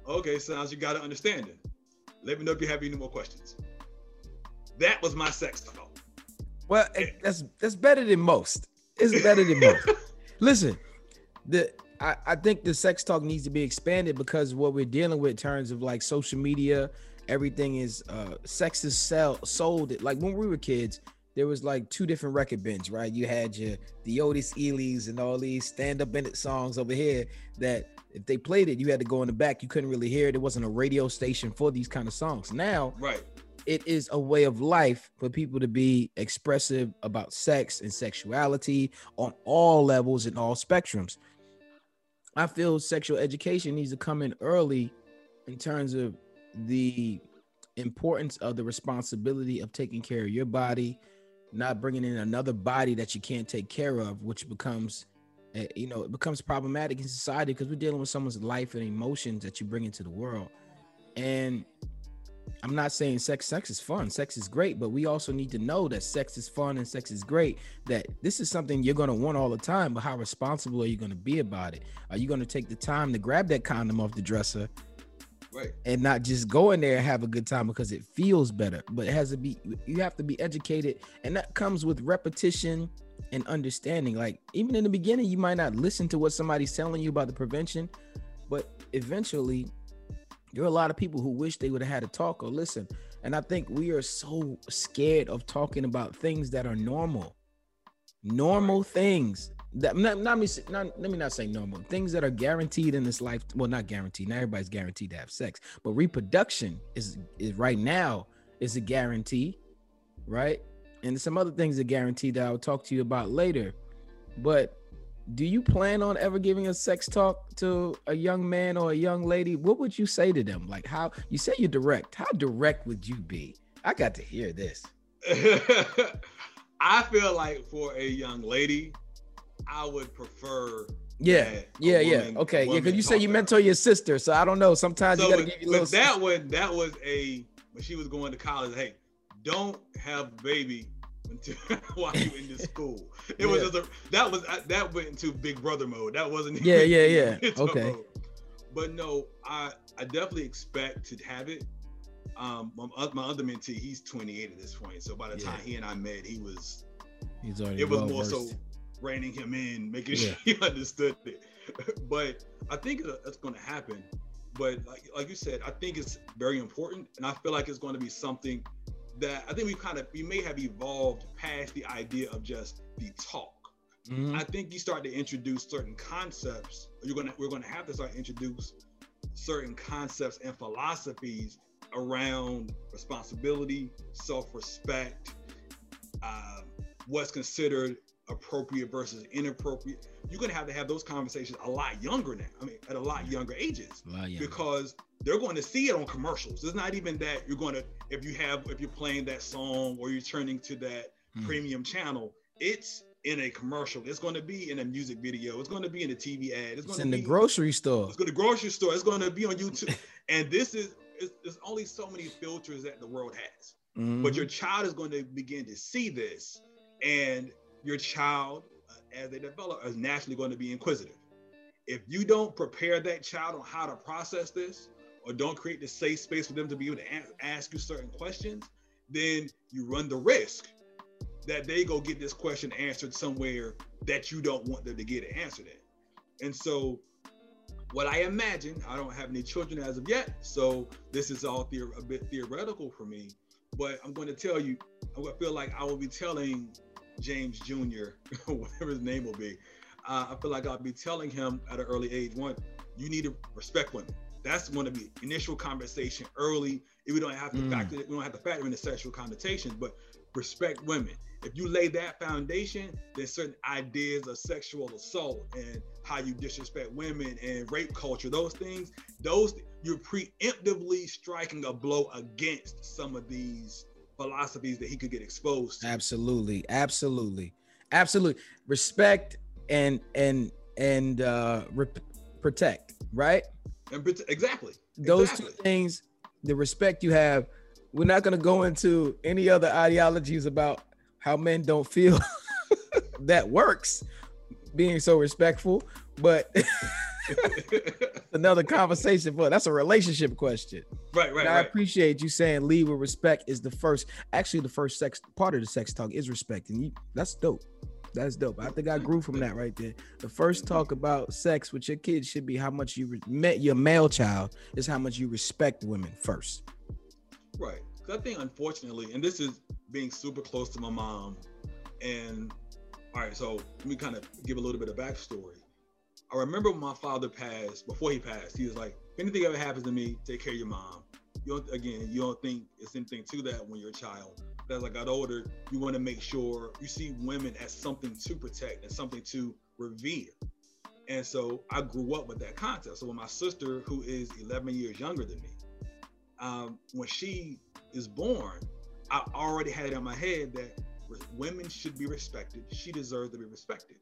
"Okay, sounds, you got to understand it. Let me know if you have any more questions." That was my sex talk. Well, it, that's that's better than most. It's better than most. Listen, the I, I think the sex talk needs to be expanded, because what we're dealing with in terms of like social media, everything is uh sex is sell, sold it. Like when we were kids, there was like two different record bins, right? You had your the Otis Eiley's and all these stand up in it songs over here that if they played it, you had to go in the back. You couldn't really hear it. There wasn't a radio station for these kind of songs. Now, right, it is a way of life for people to be expressive about sex and sexuality on all levels and all spectrums. I feel sexual education needs to come in early in terms of the importance of the responsibility of taking care of your body, not bringing in another body that you can't take care of, which becomes, you know, it becomes problematic in society because we're dealing with someone's life and emotions that you bring into the world. And I'm not saying sex, sex is fun, sex is great, but we also need to know that sex is fun and sex is great, that this is something you're going to want all the time, but how responsible are you going to be about it? Are you going to take the time to grab that condom off the dresser? Right. And not just go in there and have a good time because it feels better, but it has to be, you have to be educated. And that comes with repetition and understanding. Like even in the beginning, you might not listen to what somebody's telling you about the prevention, but eventually there are a lot of people who wish they would have had a talk or listen. And I think we are so scared of talking about things that are normal, normal things that not, not, me, not let me not say normal things that are guaranteed in this life. Well, not guaranteed. Not everybody's guaranteed to have sex, but reproduction is, is right now is a guarantee. Right. And some other things are guaranteed that I'll talk to you about later, but do you plan on ever giving a sex talk to a young man or a young lady? What would you say to them? Like, how you say you're direct, how direct would you be? I got to hear this. I feel like for a young lady, I would prefer. Yeah. Yeah. Woman, yeah. Okay. Yeah. Cause you say you mentor your sister. So I don't know. Sometimes so you got to give you a little. But that one, that was a, when she was going to college, hey, don't have baby until while you in this school. It yeah. was just a, that was I, that went into big brother mode. That wasn't yeah yeah yeah okay mode. But no, I I definitely expect to have it. Um, my, my other mentee, he's twenty-eight at this point, so by the yeah. time he and I met, he was he's already it was more versed. So reining him in, making yeah. sure he understood it. But I think that's going to happen. But like like you said, I think it's very important, and I feel like it's going to be something that I think we kind of, we may have evolved past the idea of just the talk. Mm-hmm. I think you start to introduce certain concepts. You're gonna, we're gonna have to start to introduce certain concepts and philosophies around responsibility, self-respect, uh, what's considered appropriate versus inappropriate. You're gonna have to have those conversations a lot younger now. I mean, at a lot younger ages, a lot younger. Because they're going to see it on commercials. It's not even that you're going to, if you have, if you're playing that song or you're turning to that mm. premium channel, it's in a commercial. It's going to be in a music video. It's going to be in a T V ad. It's, it's going in to be the grocery store. It's going to the grocery store. It's going to be on YouTube. And this is, it's, there's only so many filters that the world has, mm. but your child is going to begin to see this, and your child, uh, as they develop, is naturally going to be inquisitive. If you don't prepare that child on how to process this, or don't create the safe space for them to be able to ask, ask you certain questions, then you run the risk that they go get this question answered somewhere that you don't want them to get an answer at. And so what I imagine, I don't have any children as of yet, so this is all theor- a bit theoretical for me, but I'm going to tell you, I feel like I will be telling James Junior, whatever his name will be, uh, I feel like I'll be telling him at an early age, one, you need to respect women. That's going to be initial conversation early. If we don't have to mm. factor, we don't have to factor in the sexual connotations, but respect women. If you lay that foundation, there's certain ideas of sexual assault and how you disrespect women and rape culture. Those things, those you're preemptively striking a blow against some of these philosophies that he could get exposed to. Absolutely, absolutely, absolutely. Respect and and and uh, rep- protect, right? Exactly. Those exactly. two things, the respect you have, we're not going to go into any other ideologies about how men don't feel that works, being so respectful, but another conversation, for that's a relationship question. Right, right, and I right. appreciate you saying lead with respect is the first, actually the first sex part of the sex talk is respect, and you, that's dope. That's dope. I think I grew from that right there. The first talk about sex with your kids should be how much you re- met your male child is how much you respect women first. Right. Because I think, unfortunately, and this is being super close to my mom. And all right, so let me kind of give a little bit of backstory. I remember when my father passed, before he passed, he was like, if anything ever happens to me, take care of your mom. You don't, again, you don't think it's anything to that when you're a child. As I got older, you want to make sure you see women as something to protect and something to revere. And so I grew up with that concept. So when my sister, who is eleven years younger than me, um, when she is born, I already had it in my head that women should be respected. She deserves to be respected.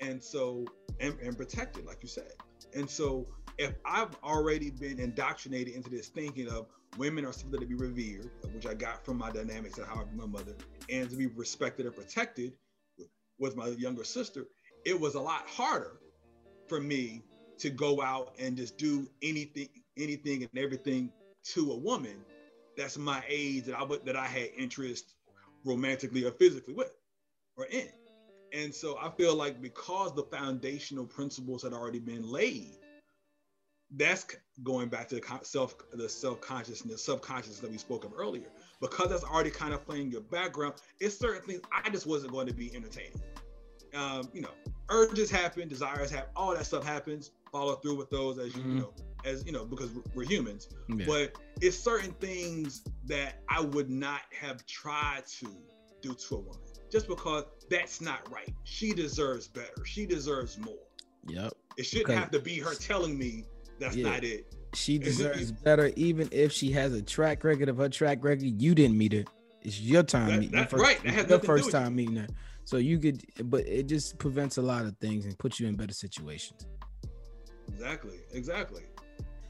And so, and, and protected, like you said. And so if I've already been indoctrinated into this thinking of women are something to be revered, which I got from my dynamics and how I met my mother, and to be respected and protected with my younger sister, it was a lot harder for me to go out and just do anything, anything and everything to a woman that's my age, that I would, that I had interest romantically or physically with or in. And so I feel like because the foundational principles had already been laid, that's going back to the self, the self-consciousness, subconsciousness that we spoke of earlier. Because that's already kind of playing your background, it's certain things I just wasn't going to be entertaining. Um, you know, urges happen, desires happen, all that stuff happens. Follow through with those, as you, mm-hmm. you know, as you know, because we're humans. Yeah. But it's certain things that I would not have tried to do to a woman, just because that's not right. She deserves better. She deserves more. Yep. It shouldn't okay. have to be her telling me that's yeah. not it. She deserves better, even if she has a track record of her track record. You didn't meet her. It's your time that, meeting. That's first, right. That has the first time meeting her. So you could, but it just prevents a lot of things and puts you in better situations. Exactly. Exactly.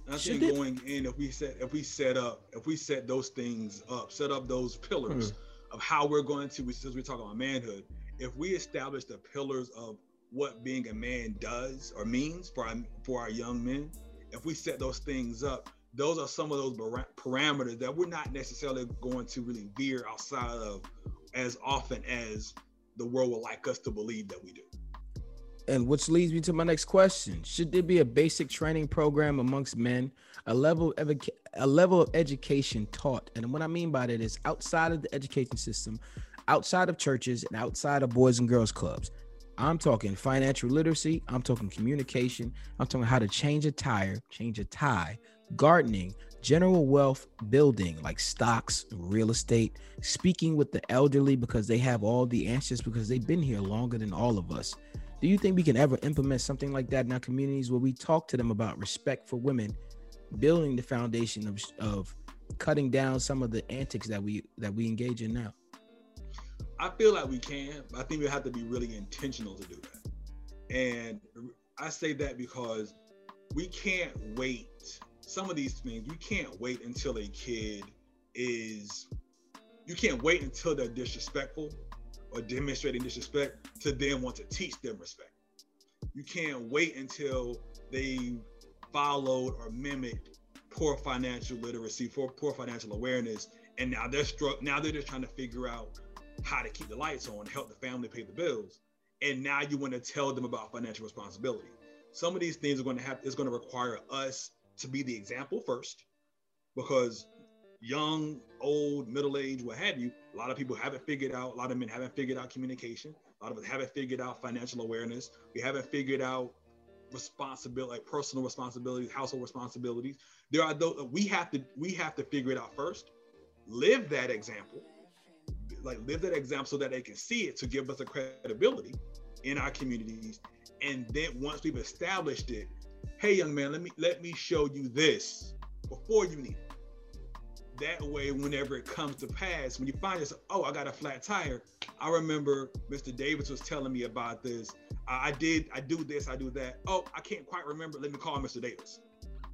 And I Should think it? going in, if we set, if we set up, if we set those things up, set up those pillars hmm. of how we're going to, since we're talking about manhood, if we establish the pillars of what being a man does or means for our, for our young men, if we set those things up, those are some of those bar- parameters that we're not necessarily going to really veer outside of as often as the world would like us to believe that we do. And which leads me to my next question. Should there be a basic training program amongst men, a level of edu- a level of education taught? And what I mean by that is outside of the education system, outside of churches, and outside of boys and girls clubs. I'm talking financial literacy. I'm talking communication. I'm talking how to change a tire, change a tie, gardening, general wealth building like stocks, real estate, speaking with the elderly because they have all the answers because they've been here longer than all of us. Do you think we can ever implement something like that in our communities where we talk to them about respect for women, building the foundation of, of cutting down some of the antics that we that we engage in now? I feel like we can, but I think we have to be really intentional to do that. And I say that because we can't wait. Some of these things, you can't wait until a kid is, you can't wait until they're disrespectful or demonstrating disrespect to then want to teach them respect. You can't wait until they followed or mimicked poor financial literacy, poor, poor financial awareness, and now they're struck, now they're just trying to figure out how to keep the lights on, help the family pay the bills. And now you want to tell them about financial responsibility. Some of these things are going to have, it's going to require us to be the example first, because young, old, middle-aged, what have you, a lot of people haven't figured out, a lot of men haven't figured out communication. A lot of us haven't figured out financial awareness. We haven't figured out responsibility, like personal responsibilities, household responsibilities. There are those, we have to, we have to figure it out first, live that example. Like live that example so that they can see it to give us a credibility in our communities. And then once we've established it, hey young man, let me let me show you this before you need it. That way, whenever it comes to pass, when you find yourself, oh, I got a flat tire. I remember Mister Davis was telling me about this. I, I did, I do this, I do that. Oh, I can't quite remember. Let me call Mister Davis.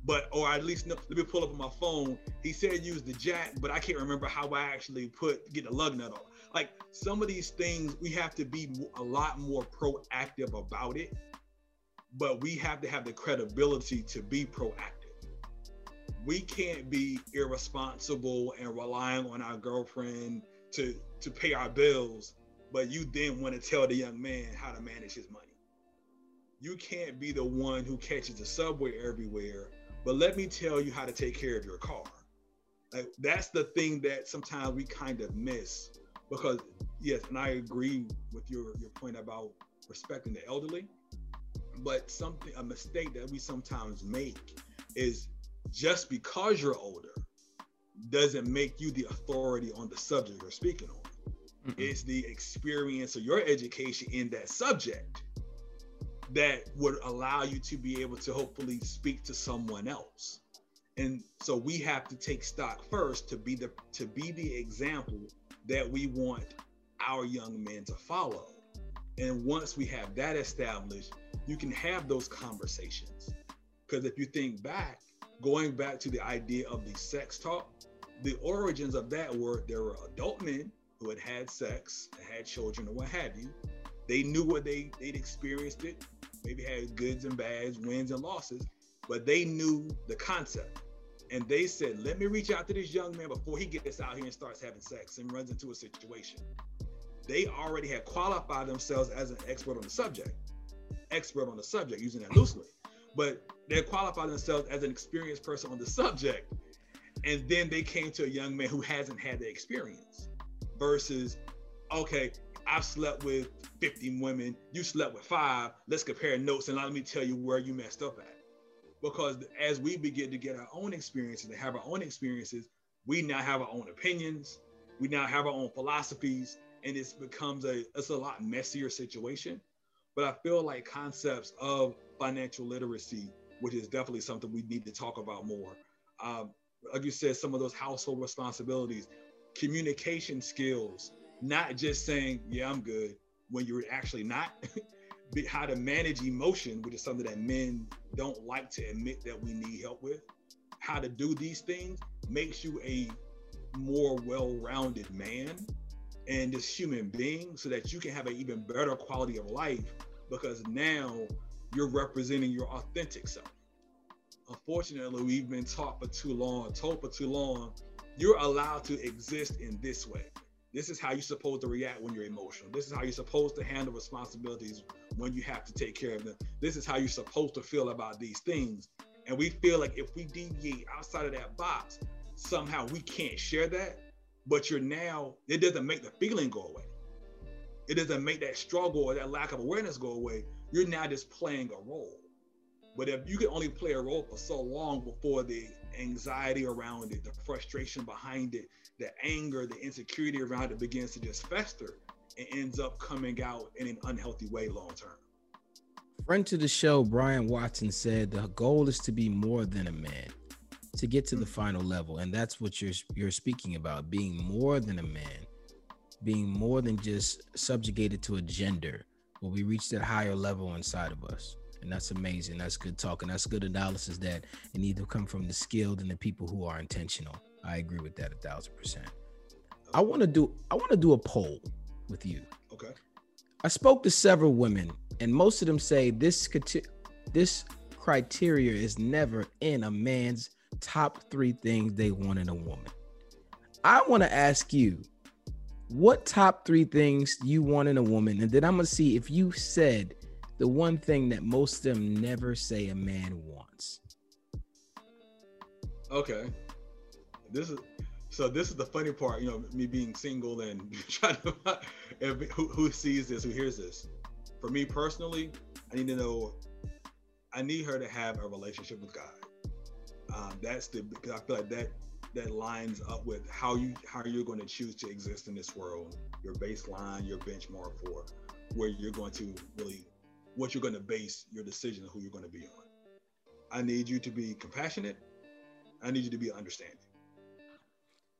But, or at least, no, let me pull up on my phone. He said use the jack, but I can't remember how I actually put, get the lug nut on. Like some of these things, we have to be a lot more proactive about it, but we have to have the credibility to be proactive. We can't be irresponsible and relying on our girlfriend to, to pay our bills, but you then want to tell the young man how to manage his money. You can't be the one who catches the subway everywhere, but let me tell you how to take care of your car. Like, that's the thing that sometimes we kind of miss because, yes, and I agree with your, your point about respecting the elderly, but something a mistake that we sometimes make is just because you're older doesn't make you the authority on the subject you're speaking on. Mm-hmm. It's the experience or your education in that subject that would allow you to be able to hopefully speak to someone else. And so we have to take stock first to be the to be the example that we want our young men to follow. And once we have that established, you can have those conversations. Because if you think back, going back to the idea of the sex talk, the origins of that were there were adult men who had had sex, had children or what have you. They knew what they, they'd experienced it, maybe had goods and bads, wins and losses, but they knew the concept. And they said, let me reach out to this young man before he gets out here and starts having sex and runs into a situation. They already had qualified themselves as an expert on the subject, expert on the subject, using that loosely, but they qualified themselves as an experienced person on the subject. And then they came to a young man who hasn't had the experience versus, okay, I've slept with fifty women, you slept with five, let's compare notes and let me tell you where you messed up at. Because as we begin to get our own experiences and have our own experiences, we now have our own opinions, we now have our own philosophies, and it becomes a, it's a lot messier situation. But I feel like concepts of financial literacy, which is definitely something we need to talk about more. Um, like you said, some of those household responsibilities, communication skills, not just saying, yeah, I'm good, when you're actually not. How to manage emotion, which is something that men don't like to admit that we need help with. How to do these things makes you a more well-rounded man and this human being so that you can have an even better quality of life because now you're representing your authentic self. Unfortunately, we've been taught for too long, told for too long, you're allowed to exist in this way. This is how you're supposed to react when you're emotional. This is how you're supposed to handle responsibilities when you have to take care of them. This is how you're supposed to feel about these things. And we feel like if we deviate outside of that box, somehow we can't share that, but you're now, it doesn't make the feeling go away. It doesn't make that struggle or that lack of awareness go away. You're now just playing a role. But if you can only play a role for so long before the anxiety around it, the frustration behind it, the anger, the insecurity around it begins to just fester and ends up coming out in an unhealthy way long-term. Friend to the show, Brian Watson said, the goal is to be more than a man, to get to the final level. And that's what you're, you're speaking about, being more than a man, being more than just subjugated to a gender, where we reach that higher level inside of us. And that's amazing. That's good talk. And that's good analysis that it needs to come from the skilled and the people who are intentional. I agree with that a thousand percent. I want to do, I want to do a poll with you. Okay. I spoke to several women and most of them say this, this criteria is never in a man's top three things they want in a woman. I want to ask you what top three things you want in a woman. And then I'm going to see if you said the one thing that most of them never say a man wants. Okay. This is, so this is the funny part, you know, me being single and trying to find who, who sees this, who hears this. For me personally, I need to know, I need her to have a relationship with God. Um, that's the, because I feel like that, that lines up with how you, how you're going to choose to exist in this world, your baseline, your benchmark for where you're going to really, what you're going to base your decision on who you're going to be on. I need you to be compassionate. I need you to be understanding.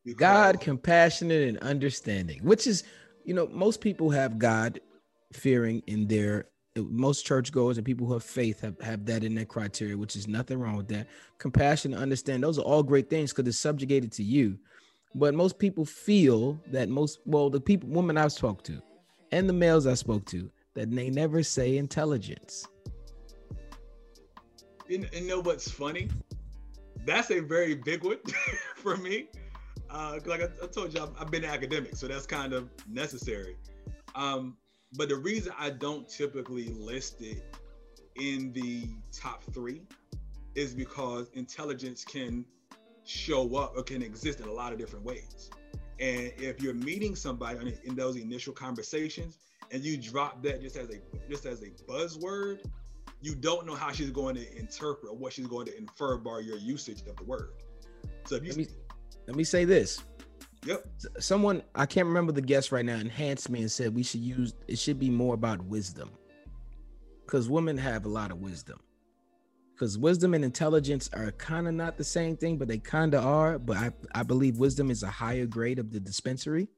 Because God, compassionate, and understanding, which is, you know, most people have God fearing in their, most churchgoers and people who have faith have, have that in their criteria, which is nothing wrong with that. Compassion, understand, those are all great things because it's subjugated to you. But most people feel that most, well, the people, women I've talked to and the males I spoke to, that they never say intelligence. You know what's funny? That's a very big one for me. Uh, like I, I told you, I've, I've been academic, so that's kind of necessary. Um, but the reason I don't typically list it in the top three is because intelligence can show up or can exist in a lot of different ways. And if you're meeting somebody in those initial conversations, and you drop that just as a just as a buzzword, you don't know how she's going to interpret or what she's going to infer by your usage of the word. So if you let me, let me say this. Yep. Someone, I can't remember the guest right now, enhanced me and said we should use, it should be more about wisdom. Because women have a lot of wisdom. because wisdom and intelligence are kind of not the same thing, but they kind of are. But I, I believe wisdom is a higher grade of the dispensary,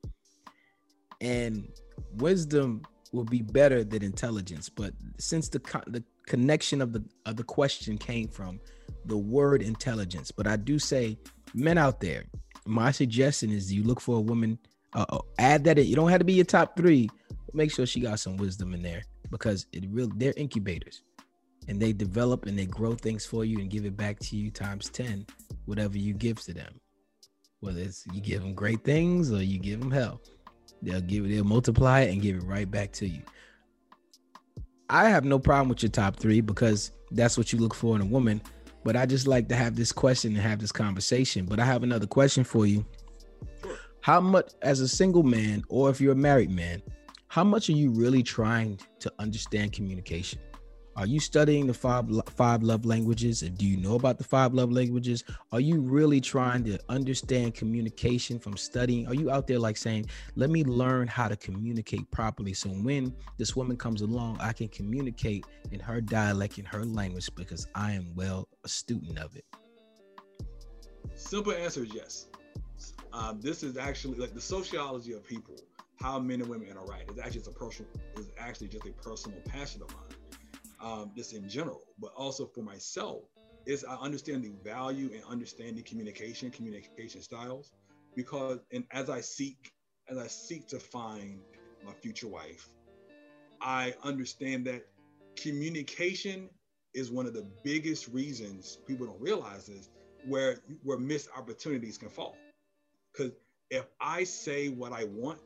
and wisdom will be better than intelligence. But since the co- the connection of the of the question came from the word intelligence, but I do say, men out there, my suggestion is you look for a woman, uh, add that in. You don't have to be your top three, but make sure she got some wisdom in there, because it really, they're incubators, and they develop and they grow things for you and give it back to you times ten, whatever you give to them, whether it's you give them great things or you give them hell. They'll give it, they'll multiply it and give it right back to you. I have no problem with your top three, because that's what you look for in a woman. But I just like to have this question and have this conversation. But I have another question for you. How much, as a single man, or if you're a married man, how much are you really trying to understand communication? Are you studying the five, five love languages? Do you know about the five love languages? Are you really trying to understand communication from studying? Are you out there like saying, let me learn how to communicate properly, so when this woman comes along, I can communicate in her dialect, in her language, because I am well a student of it? Simple answer is yes. Uh, this is actually like the sociology of people, how men and women interact. It's actually, it's a personal, it's actually just a personal passion of mine. Um, just in general, but also for myself, is I understand the value and understanding communication, communication styles, because, and as I seek, as I seek to find my future wife, I understand that communication is one of the biggest reasons, people don't realize this, where, where missed opportunities can fall. Because if I say what I want,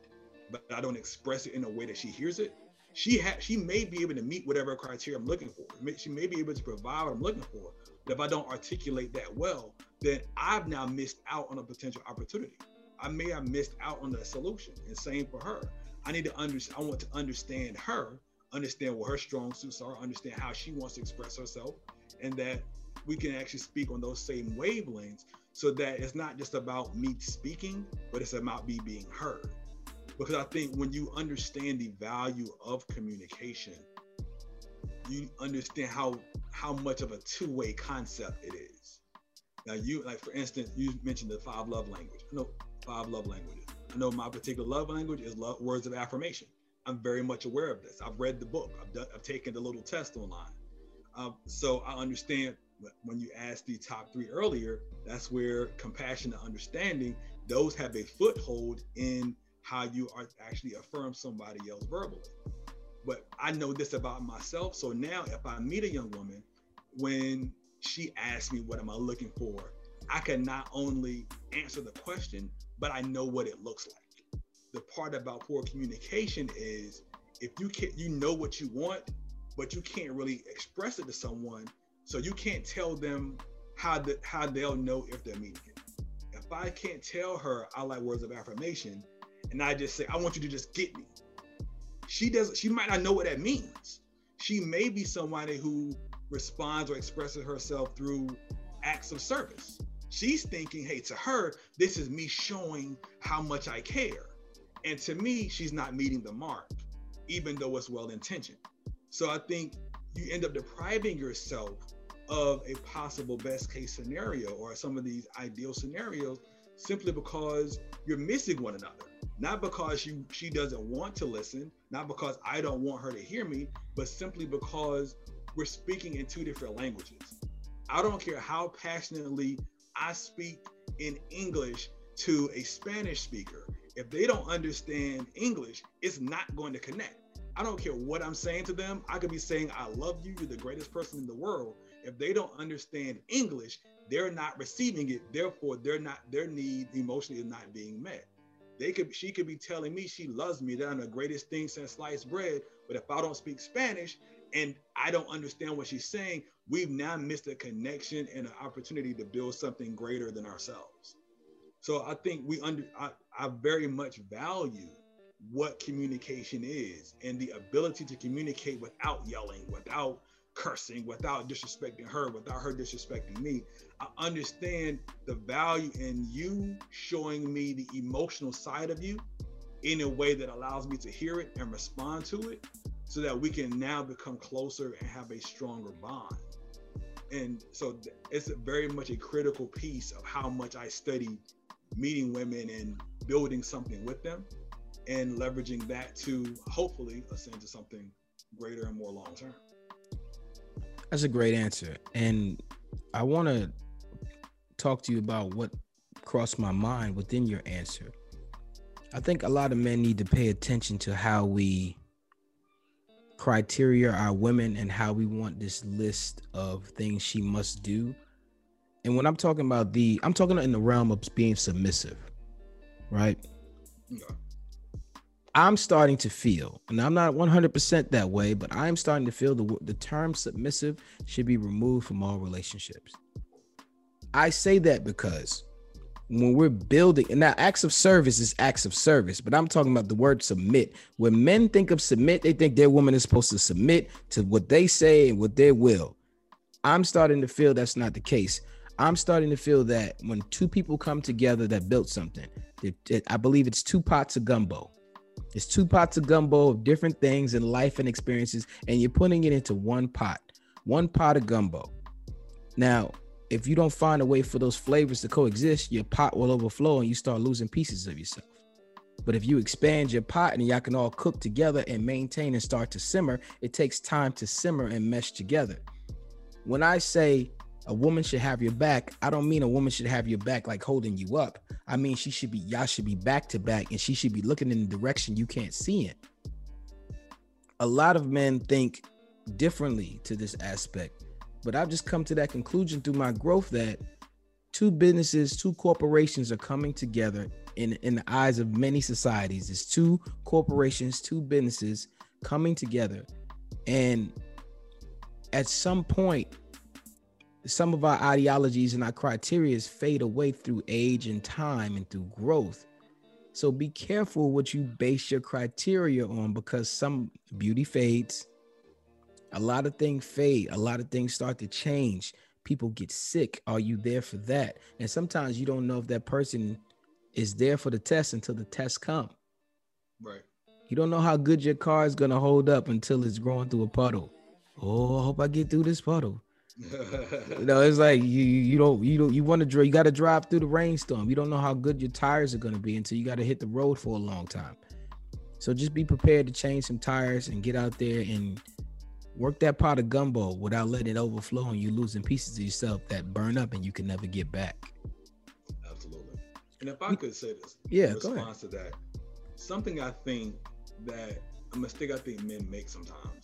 but I don't express it in a way that she hears it, She ha- she may be able to meet whatever criteria I'm looking for. She may be able to provide what I'm looking for. But if I don't articulate that well, then I've now missed out on a potential opportunity. I may have missed out on the solution. And same for her. I need to understand, I want to understand her, understand what her strong suits are, understand how she wants to express herself, and that we can actually speak on those same wavelengths, so that it's not just about me speaking, but it's about me being heard. Because I think when you understand the value of communication, you understand how how much of a two-way concept it is. Now, you, like for instance, you mentioned the five love language. I know five love languages. I know my particular love language is love, words of affirmation. I'm very much aware of this. I've read the book. I've done, I've taken the little test online. Um, so I understand when you asked the top three earlier, that's where compassion and understanding, those have a foothold in how you are actually affirm somebody else verbally. But I know this about myself. So now if I meet a young woman, when she asks me, what am I looking for? I can not only answer the question, but I know what it looks like. The part about poor communication is, if you can't, you know what you want, but you can't really express it to someone. So you can't tell them how the, how they'll know if they're meeting it. If I can't tell her I like words of affirmation, and I just say, I want you to just get me. She doesn't, she might not know what that means. She may be somebody who responds or expresses herself through acts of service. She's thinking, hey, to her, this is me showing how much I care. And to me, she's not meeting the mark, even though it's well-intentioned. So I think you end up depriving yourself of a possible best case scenario, or some of these ideal scenarios, simply because you're missing one another. Not because she, she doesn't want to listen, not because I don't want her to hear me, but simply because we're speaking in two different languages. I don't care how passionately I speak in English to a Spanish speaker. If they don't understand English, it's not going to connect. I don't care what I'm saying to them. I could be saying, I love you, you're the greatest person in the world. If they don't understand English, they're not receiving it. Therefore, they're not, their need emotionally is not being met. They could, she could be telling me she loves me, that I'm the greatest thing since sliced bread, but if I don't speak Spanish and I don't understand what she's saying, we've now missed a connection and an opportunity to build something greater than ourselves. So I think we under, I, I very much value what communication is, and the ability to communicate without yelling, without cursing, without disrespecting her, without her disrespecting me. I understand the value in you showing me the emotional side of you in a way that allows me to hear it and respond to it, so that we can now become closer and have a stronger bond. And so it's very much a critical piece of how much I study meeting women and building something with them and leveraging that to hopefully ascend to something greater and more long-term. That's a great answer. And I want to talk to you about what crossed my mind within your answer. I think a lot of men need to pay attention to how we criteria our women and how we want this list of things she must do. And when I'm talking about the, I'm talking in the realm of being submissive, right? Yeah. I'm starting to feel, and I'm not one hundred percent that way, but I'm starting to feel the, the term submissive should be removed from all relationships. I say that because when we're building, and now acts of service is acts of service, but I'm talking about the word submit. When men think of submit, they think their woman is supposed to submit to what they say and what they will. I'm starting to feel that's not the case. I'm starting to feel that when two people come together that built something, it, it, I believe it's two pots of gumbo. It's two pots of gumbo of different things in life and experiences, and you're putting it into one pot, one pot of gumbo. Now, if you don't find a way for those flavors to coexist, your pot will overflow and you start losing pieces of yourself. But if you expand your pot and y'all can all cook together and maintain and start to simmer, it takes time to simmer and mesh together. When I say a woman should have your back, I don't mean a woman should have your back like holding you up. I mean, she should be, y'all should be back to back, and she should be looking in the direction you can't see in. A lot of men think differently to this aspect. But I've just come to that conclusion through my growth that two businesses, two corporations are coming together in, in the eyes of many societies. It's two corporations, two businesses coming together. And at some point, some of our ideologies and our criterias fade away through age and time and through growth. So be careful what you base your criteria on, because some beauty fades. A lot of things fade. A lot of things start to change. People get sick. Are you there for that? And sometimes you don't know if that person is there for the test until the test comes. Right. You don't know how good your car is going to hold up until it's going through a puddle. Oh, I hope I get through this puddle. You know, it's like you you don't you don't you want to drive. You got to drive through the rainstorm. You don't know how good your tires are going to be until you got to hit the road for a long time. So just be prepared to change some tires and get out there and work that pot of gumbo without letting it overflow and you losing pieces of yourself that burn up and you can never get back. Absolutely. And if I could say this, yeah, in response to that, something I think that a mistake I think men make sometimes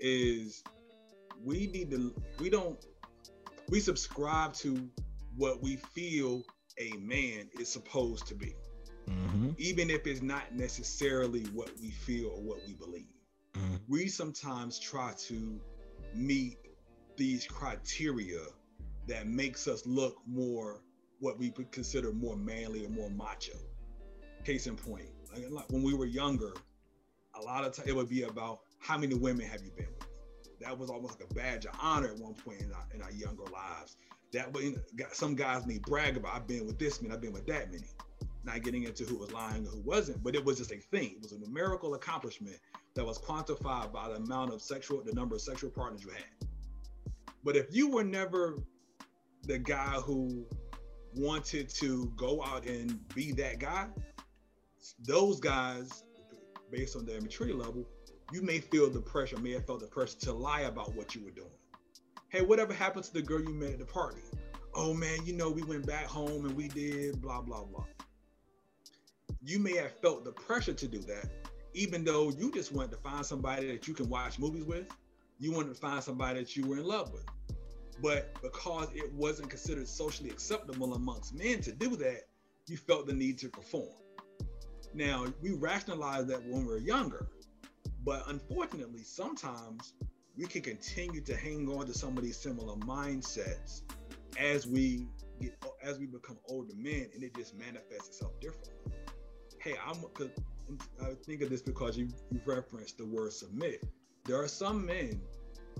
is we need to, we don't, we subscribe to what we feel a man is supposed to be, mm-hmm. even if it's not necessarily what we feel or what we believe. We sometimes try to meet these criteria that makes us look more what we would consider more manly or more macho. Case in point, like when we were younger, a lot of times it would be about how many women have you been with. That was almost like a badge of honor at one point in our, in our younger lives. That way, some guys may brag about, I've been with this many, I've been with that many. Not getting into who was lying or who wasn't, but it was just a thing. It was a numerical accomplishment that was quantified by the amount of sexual, the number of sexual partners you had. But if you were never the guy who wanted to go out and be that guy, those guys, based on their maturity level, you may feel the pressure, may have felt the pressure to lie about what you were doing. Hey, whatever happened to the girl you met at the party? Oh man, you know, we went back home and we did blah, blah, blah. You may have felt the pressure to do that, even though you just wanted to find somebody that you can watch movies with. You wanted to find somebody that you were in love with. But because it wasn't considered socially acceptable amongst men to do that, you felt the need to perform. Now, we rationalize that when we were younger, but unfortunately, sometimes we can continue to hang on to some of these similar mindsets as we get, as we become older men, and it just manifests itself differently. Hey, I'm, I think of this because you, you referenced the word submit. There are some men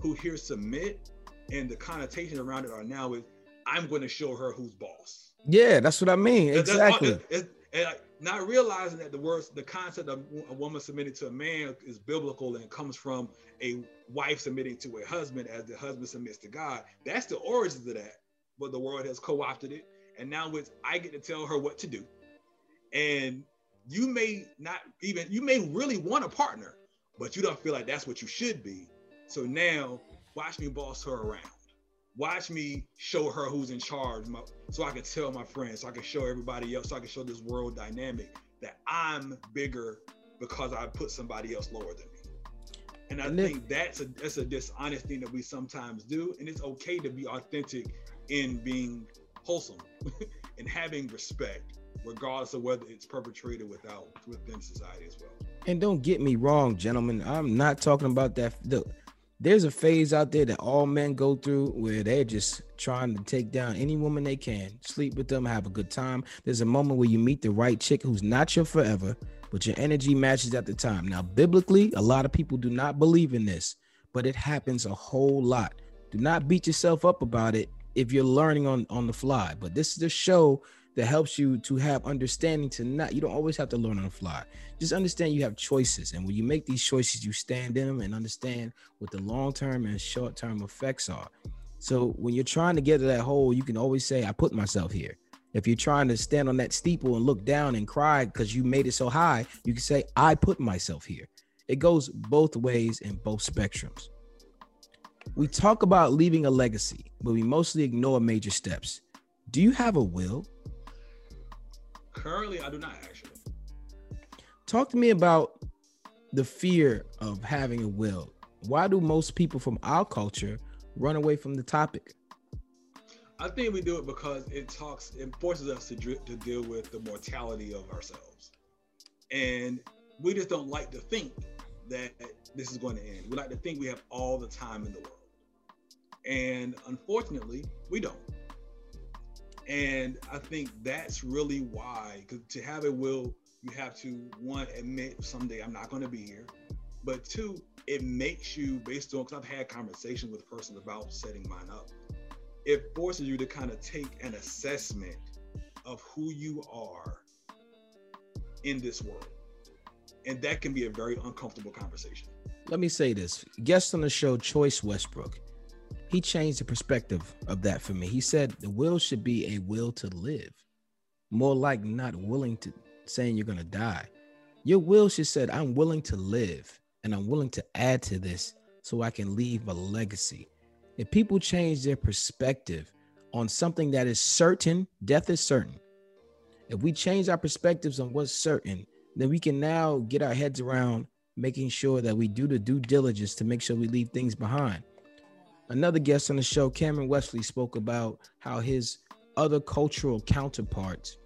who hear submit and the connotation around it are now is, I'm going to show her who's boss. Yeah, that's what I mean. Exactly. That's, that's, it's, And not realizing that the words, the concept of a woman submitting to a man is biblical and comes from a wife submitting to a husband as the husband submits to God. That's the origins of that. But the world has co-opted it. And now it's, I get to tell her what to do. And you may not even, you may really want a partner, but you don't feel like that's what you should be. So now watch me boss her around. Watch me show her who's in charge, my, so I can tell my friends, so I can show everybody else, so I can show this world dynamic that I'm bigger because I put somebody else lower than me. And I and think then, that's, a, that's a dishonest thing that we sometimes do. And it's okay to be authentic in being wholesome and having respect, regardless of whether it's perpetrated without within society as well. And don't get me wrong, gentlemen, I'm not talking about that. The, There's a phase out there that all men go through where they're just trying to take down any woman they can, sleep with them, have a good time. There's a moment where you meet the right chick who's not your forever, but your energy matches at the time. Now, biblically, a lot of people do not believe in this, but it happens a whole lot. Do not beat yourself up about it if you're learning on, on the fly. But this is the show that helps you to have understanding to not, you don't always have to learn on the fly. Just understand you have choices. And when you make these choices, you stand in them and understand what the long-term and short-term effects are. So when you're trying to get to that hole, you can always say, I put myself here. If you're trying to stand on that steeple and look down and cry because you made it so high, you can say, I put myself here. It goes both ways in both spectrums. We talk about leaving a legacy, but we mostly ignore major steps. Do you have a will? Currently, I do not actually. Talk to me about the fear of having a will. Why do most people from our culture run away from the topic? I think we do it because it talks, it forces us to, to deal with the mortality of ourselves. And we just don't like to think that this is going to end. We like to think we have all the time in the world. And unfortunately, we don't. And I think that's really why, because to have a will, you have to, one, admit someday I'm not going to be here. But two, it makes you, based on, because I've had conversations with persons about setting mine up, it forces you to kind of take an assessment of who you are in this world. And that can be a very uncomfortable conversation. Let me say this. Guest on the show, Choice Westbrook, he changed the perspective of that for me. He said the will should be a will to live, more like not willing to, saying you're going to die. Your will should say, I'm willing to live and I'm willing to add to this so I can leave a legacy. If people change their perspective on something that is certain, death is certain. If we change our perspectives on what's certain, then we can now get our heads around making sure that we do the due diligence to make sure we leave things behind. Another guest on the show, Cameron Wesley, spoke about how his other cultural counterparts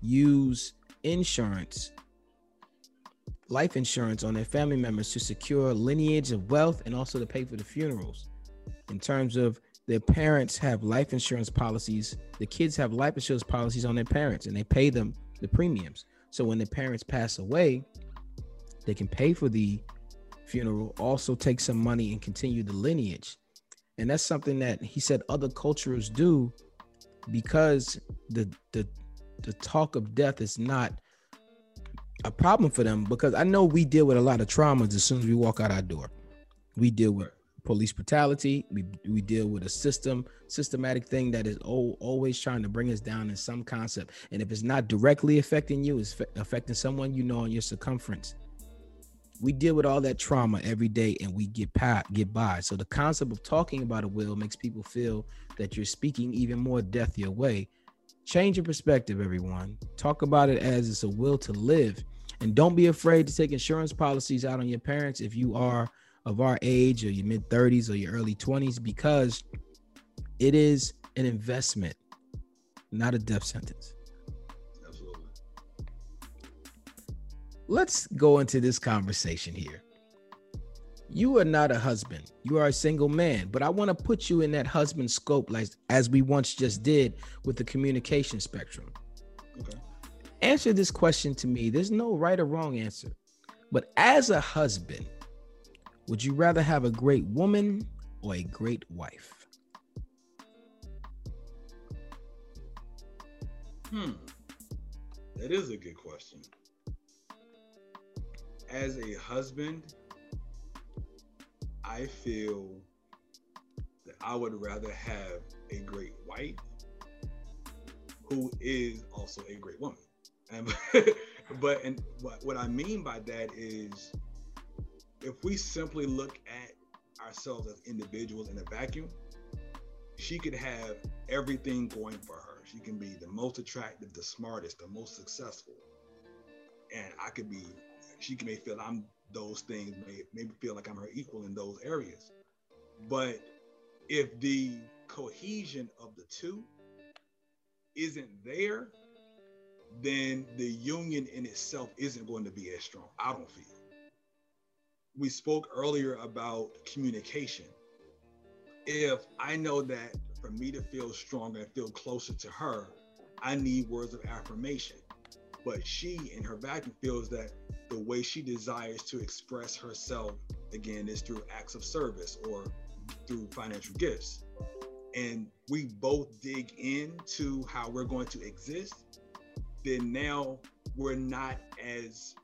use insurance, life insurance on their family members to secure lineage of wealth and also to pay for the funerals. In terms of their parents have life insurance policies, the kids have life insurance policies on their parents and they pay them the premiums. So when the parents pass away, they can pay for the funeral, also take some money and continue the lineage. And that's something that he said other cultures do because the the the talk of death is not a problem for them, because I know we deal with a lot of traumas as soon as we walk out our door. We deal with police brutality. We, we deal with a system, systematic thing that is always trying to bring us down in some concept. And if it's not directly affecting you, it's affecting someone you know on your circumference. We deal with all that trauma every day and we get by, get by. So the concept of talking about a will makes people feel that you're speaking even more death your way. Change your perspective, everyone. Talk about it as it's a will to live. And don't be afraid to take insurance policies out on your parents if you are of our age or your mid thirties or your early twenties, because it is an investment, not a death sentence. Let's go into this conversation here. You are not a husband. You are a single man, but I want to put you in that husband scope, like as we once just did with the communication spectrum. Okay. Answer this question to me. There's no right or wrong answer, but as a husband, would you rather have a great woman or a great wife? Hmm. That is a good question. As a husband, I feel that I would rather have a great wife who is also a great woman. And, but and what, what I mean by that is, if we simply look at ourselves as individuals in a vacuum, she could have everything going for her. She can be the most attractive, the smartest, the most successful. And I could be, she may feel I'm those things, may, maybe feel like I'm her equal in those areas. But if the cohesion of the two isn't there, then the union in itself isn't going to be as strong, I don't feel. We spoke earlier about communication. If I know that for me to feel stronger and feel closer to her, I need words of affirmation. But she, in her vacuum, feels that the way she desires to express herself, again, is through acts of service or through financial gifts. And we both dig into how we're going to exist, then now we're not as,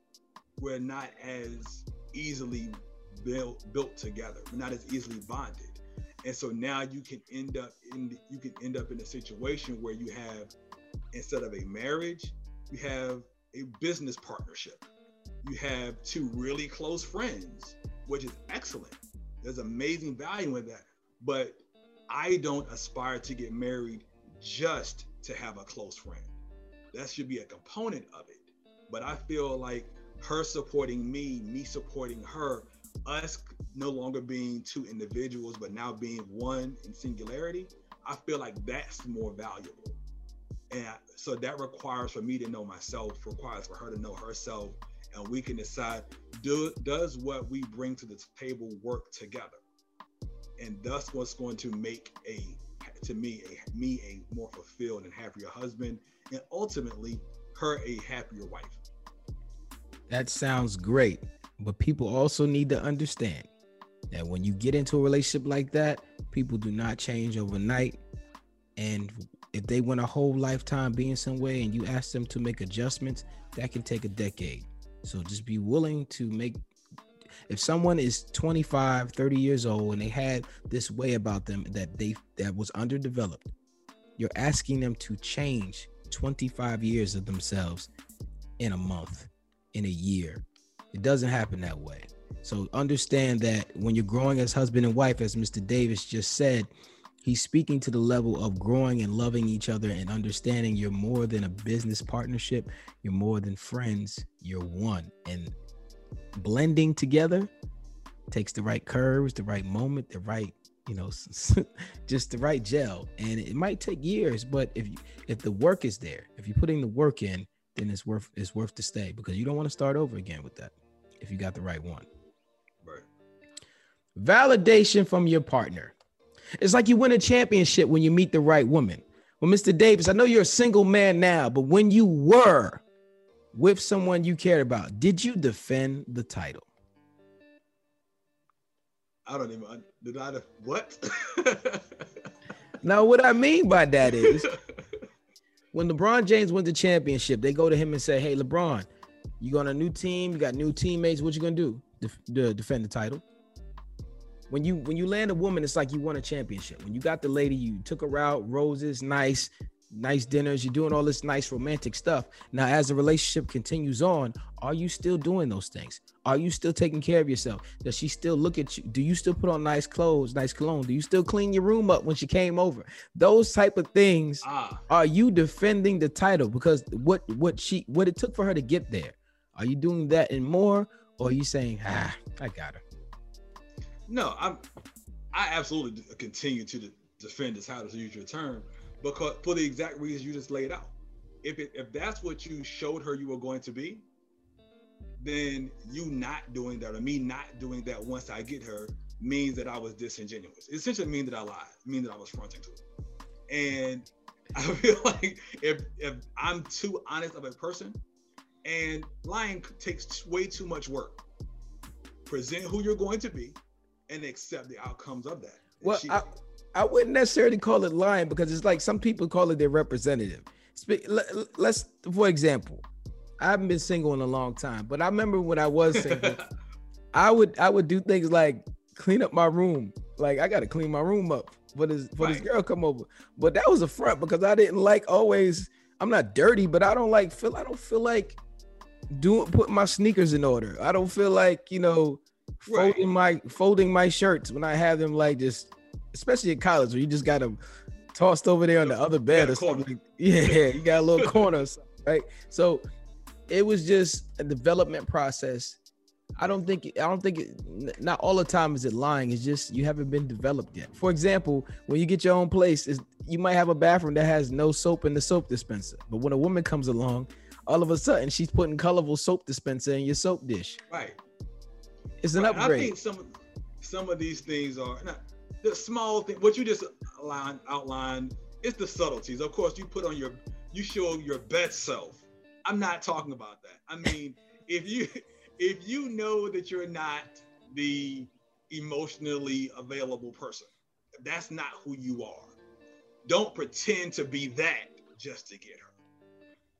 we're not as easily built, built together. We're not as easily bonded. And so now you can end up in the, you can end up in a situation where you have, instead of a marriage, you have a business partnership. You have two really close friends, which is excellent. There's amazing value in that. But I don't aspire to get married just to have a close friend. That should be a component of it. But I feel like her supporting me, me supporting her, us no longer being two individuals, but now being one in singularity, I feel like that's more valuable. And I, so that requires for me to know myself, requires for her to know herself, and we can decide, do, does what we bring to the table work together? And that's what's going to make a, to me, a, me a more fulfilled and happier husband, and ultimately her a happier wife. That sounds great, but people also need to understand that when you get into a relationship like that, people do not change overnight. And if they went a whole lifetime being somewhere and you ask them to make adjustments, that can take a decade. So just be willing to make, if someone is twenty-five, thirty years old and they had this way about them that they that was underdeveloped, you're asking them to change twenty-five years of themselves in a month, in a year. It doesn't happen that way. So understand that when you're growing as husband and wife, as Mister Davis just said, he's speaking to the level of growing and loving each other and understanding you're more than a business partnership. You're more than friends. You're one. And blending together takes the right curves, the right moment, the right, you know, just the right gel. And it might take years, but if you, if the work is there, if you're putting the work in, then it's worth it's worth to stay, because you don't want to start over again with that if you got the right one. Right. Validation from your partner. It's like you win a championship when you meet the right woman. Well, Mister Davis, I know you're a single man now, but when you were with someone you cared about, did you defend the title? I don't even, did I, what? Now, what I mean by that is, when LeBron James wins the championship, they go to him and say, hey, LeBron, you on a new team, you got new teammates, what you gonna do? Def- de- defend the title. When you when you land a woman, it's like you won a championship. When you got the lady, you took her out, roses, nice, nice dinners, you're doing all this nice romantic stuff. Now, as the relationship continues on, are you still doing those things? Are you still taking care of yourself? Does she still look at you? Do you still put on nice clothes, nice cologne? Do you still clean your room up when she came over? Those type of things. Ah. Are you defending the title? Because what what she what it took for her to get there, are you doing that and more? Or are you saying, ah, I got her? No, I'm, I absolutely continue to de- defend this, how to use your term, because for the exact reasons you just laid out. If it, if that's what you showed her you were going to be, then you not doing that, or me not doing that once I get her, means that I was disingenuous. It essentially means that I lied, means that I was fronting to her. And I feel like if if I'm too honest of a person, and lying takes way too much work, present who you're going to be, and accept the outcomes of that. Well, she, I, I wouldn't necessarily call it lying, because it's like some people call it their representative. Let's, for example, I haven't been single in a long time, but I remember when I was single, I would I would do things like clean up my room. Like, I got to clean my room up for this, for right. this girl come over. But that was a front because I didn't like always, I'm not dirty, but I don't like feel, I don't feel like doing, putting my sneakers in order. I don't feel like, you know, right. folding my folding my shirts when I have them, like, just, especially in college where you just got them tossed over there on the other bed or something. Yeah, you got a little corner or something, right? So it was just a development process. I don't think, I don't think, it, not all the time is it lying. It's just, you haven't been developed yet. For example, when you get your own place, you might have a bathroom that has no soap in the soap dispenser. But when a woman comes along, all of a sudden she's putting colorful soap dispenser in your soap dish. Right. It's an right. upgrade. I think some, some of these things are, not, the small thing, what you just outlined, outlined, it's the subtleties. Of course, you put on your, you show your best self. I'm not talking about that. I mean, if you... If you know that you're not the emotionally available person, that's not who you are. Don't pretend to be that just to get her.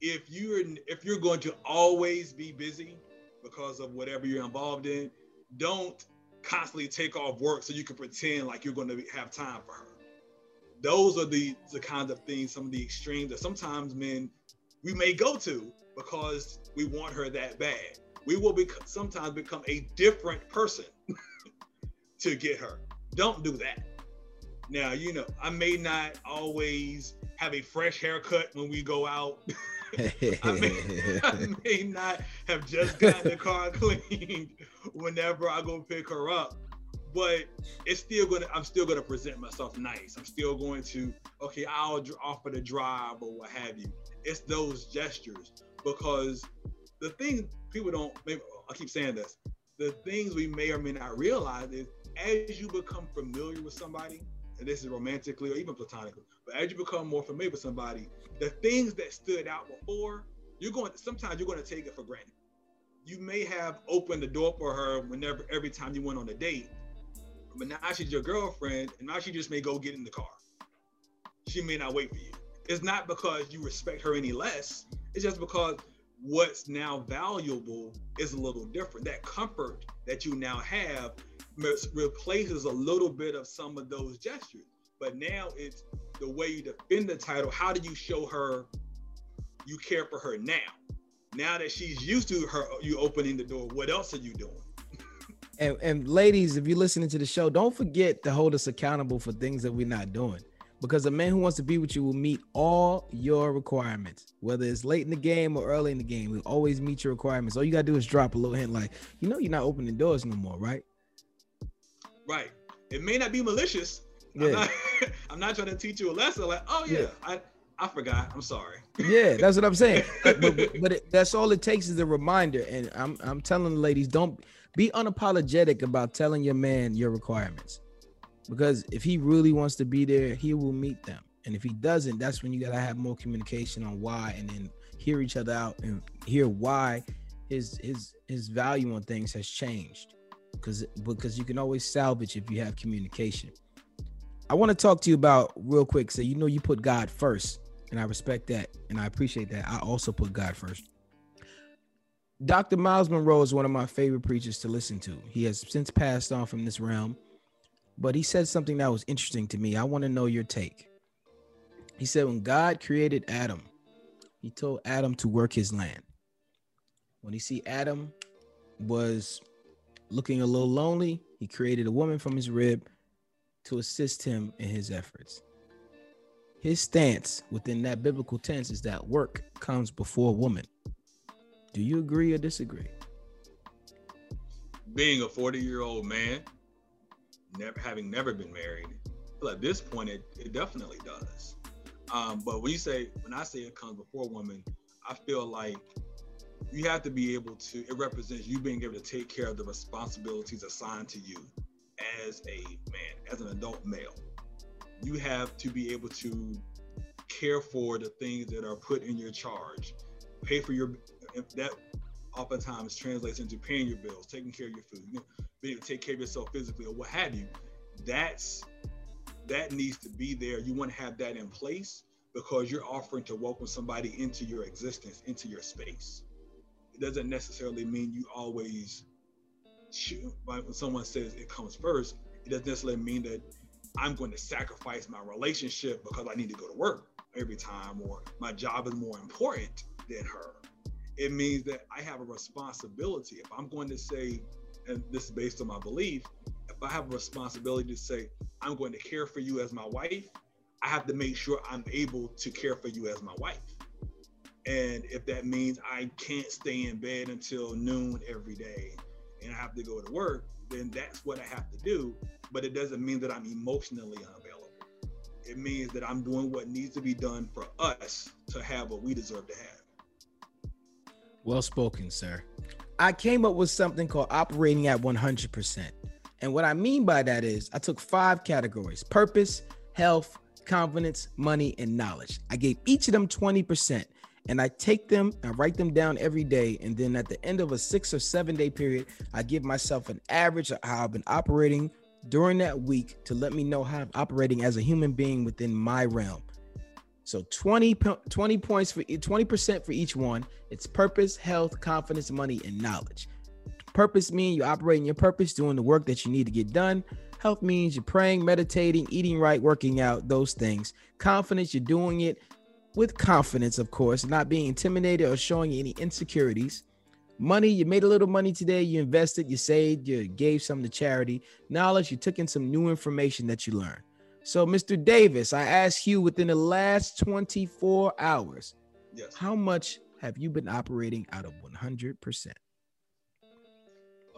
If you're if you're going to always be busy because of whatever you're involved in, don't constantly take off work so you can pretend like you're going to have time for her. Those are the, the kinds of things, some of the extremes that sometimes men, we may go to because we want her that bad. We will be, sometimes become a different person to get her. Don't do that. Now, you know, I may not always have a fresh haircut when we go out. I, may, I may not have just gotten the car cleaned whenever I go pick her up, but it's still gonna, I'm still gonna present myself nice. I'm still going to, okay, I'll offer the drive or what have you. It's those gestures, because the thing people don't, maybe, I keep saying this, the things we may or may not realize is, as you become familiar with somebody, and this is romantically or even platonically, but as you become more familiar with somebody, the things that stood out before, you're going, sometimes you're going to take it for granted. You may have opened the door for her whenever, every time you went on a date, but now she's your girlfriend, and now she just may go get in the car. She may not wait for you. It's not because you respect her any less, it's just because what's now valuable is a little different. That comfort that you now have replaces a little bit of some of those gestures. But now it's the way you defend the title. How do you show her you care for her now? Now that she's used to her, you opening the door, what else are you doing? and, and ladies, if you're listening to the show, don't forget to hold us accountable for things that we're not doing. Because a man who wants to be with you will meet all your requirements, whether it's late in the game or early in the game. We'll always meet your requirements. All you gotta do is drop a little hint, like, you know, you're not opening doors no more, right? Right. It may not be malicious. Yeah. I'm not, I'm not trying to teach you a lesson. Like, oh yeah, yeah. I, I forgot. I'm sorry. Yeah, that's what I'm saying. but but, but it, that's all it takes is a reminder. And I'm I'm telling the ladies, don't be unapologetic about telling your man your requirements. Because if he really wants to be there, he will meet them. And if he doesn't, that's when you got to have more communication on why, and then hear each other out and hear why his his his value on things has changed. Because because you can always salvage if you have communication. I want to talk to you about real quick. So, you know, you put God first, and I respect that. And I appreciate that. I also put God first. Doctor Miles Monroe is one of my favorite preachers to listen to. He has since passed on from this realm. But he said something that was interesting to me. I want to know your take. He said, when God created Adam, he told Adam to work his land. When he see Adam was looking a little lonely, he created a woman from his rib to assist him in his efforts. His stance within that biblical tense is that work comes before woman. Do you agree or disagree? Being a forty-year-old man, Never having never been married, but at this point, it, it definitely does. Um, but when you say, when I say it comes before woman, I feel like you have to be able to, it represents you being able to take care of the responsibilities assigned to you as a man, as an adult male. You have to be able to care for the things that are put in your charge, pay for your, if that oftentimes translates into paying your bills, taking care of your food, you know, being able to take care of yourself physically or what have you. That's, that needs to be there. You want to have that in place because you're offering to welcome somebody into your existence, into your space. It doesn't necessarily mean you always shoot. Like when someone says it comes first, it doesn't necessarily mean that I'm going to sacrifice my relationship because I need to go to work every time, or my job is more important than her. It means that I have a responsibility. If I'm going to say, and this is based on my belief, if I have a responsibility to say, I'm going to care for you as my wife, I have to make sure I'm able to care for you as my wife. And if that means I can't stay in bed until noon every day and I have to go to work, then that's what I have to do. But it doesn't mean that I'm emotionally unavailable. It means that I'm doing what needs to be done for us to have what we deserve to have. Well spoken, sir. I came up with something called operating at one hundred percent. And what I mean by that is I took five categories: purpose, health, confidence, money, and knowledge. I gave each of them twenty percent. And I take them, I write them down every day. And then at the end of a six or seven day period, I give myself an average of how I've been operating during that week to let me know how I'm operating as a human being within my realm. So twenty, twenty points for twenty percent for each one. It's purpose, health, confidence, money, and knowledge. Purpose means you're operating your purpose, doing the work that you need to get done. Health means you're praying, meditating, eating right, working out, those things. Confidence, you're doing it with confidence, of course, not being intimidated or showing any insecurities. Money, you made a little money today, you invested, you saved, you gave some to charity. Knowledge, you took in some new information that you learned. So, Mister Davis, I ask you, within the last twenty-four hours, yes, how much have you been operating out of one hundred percent?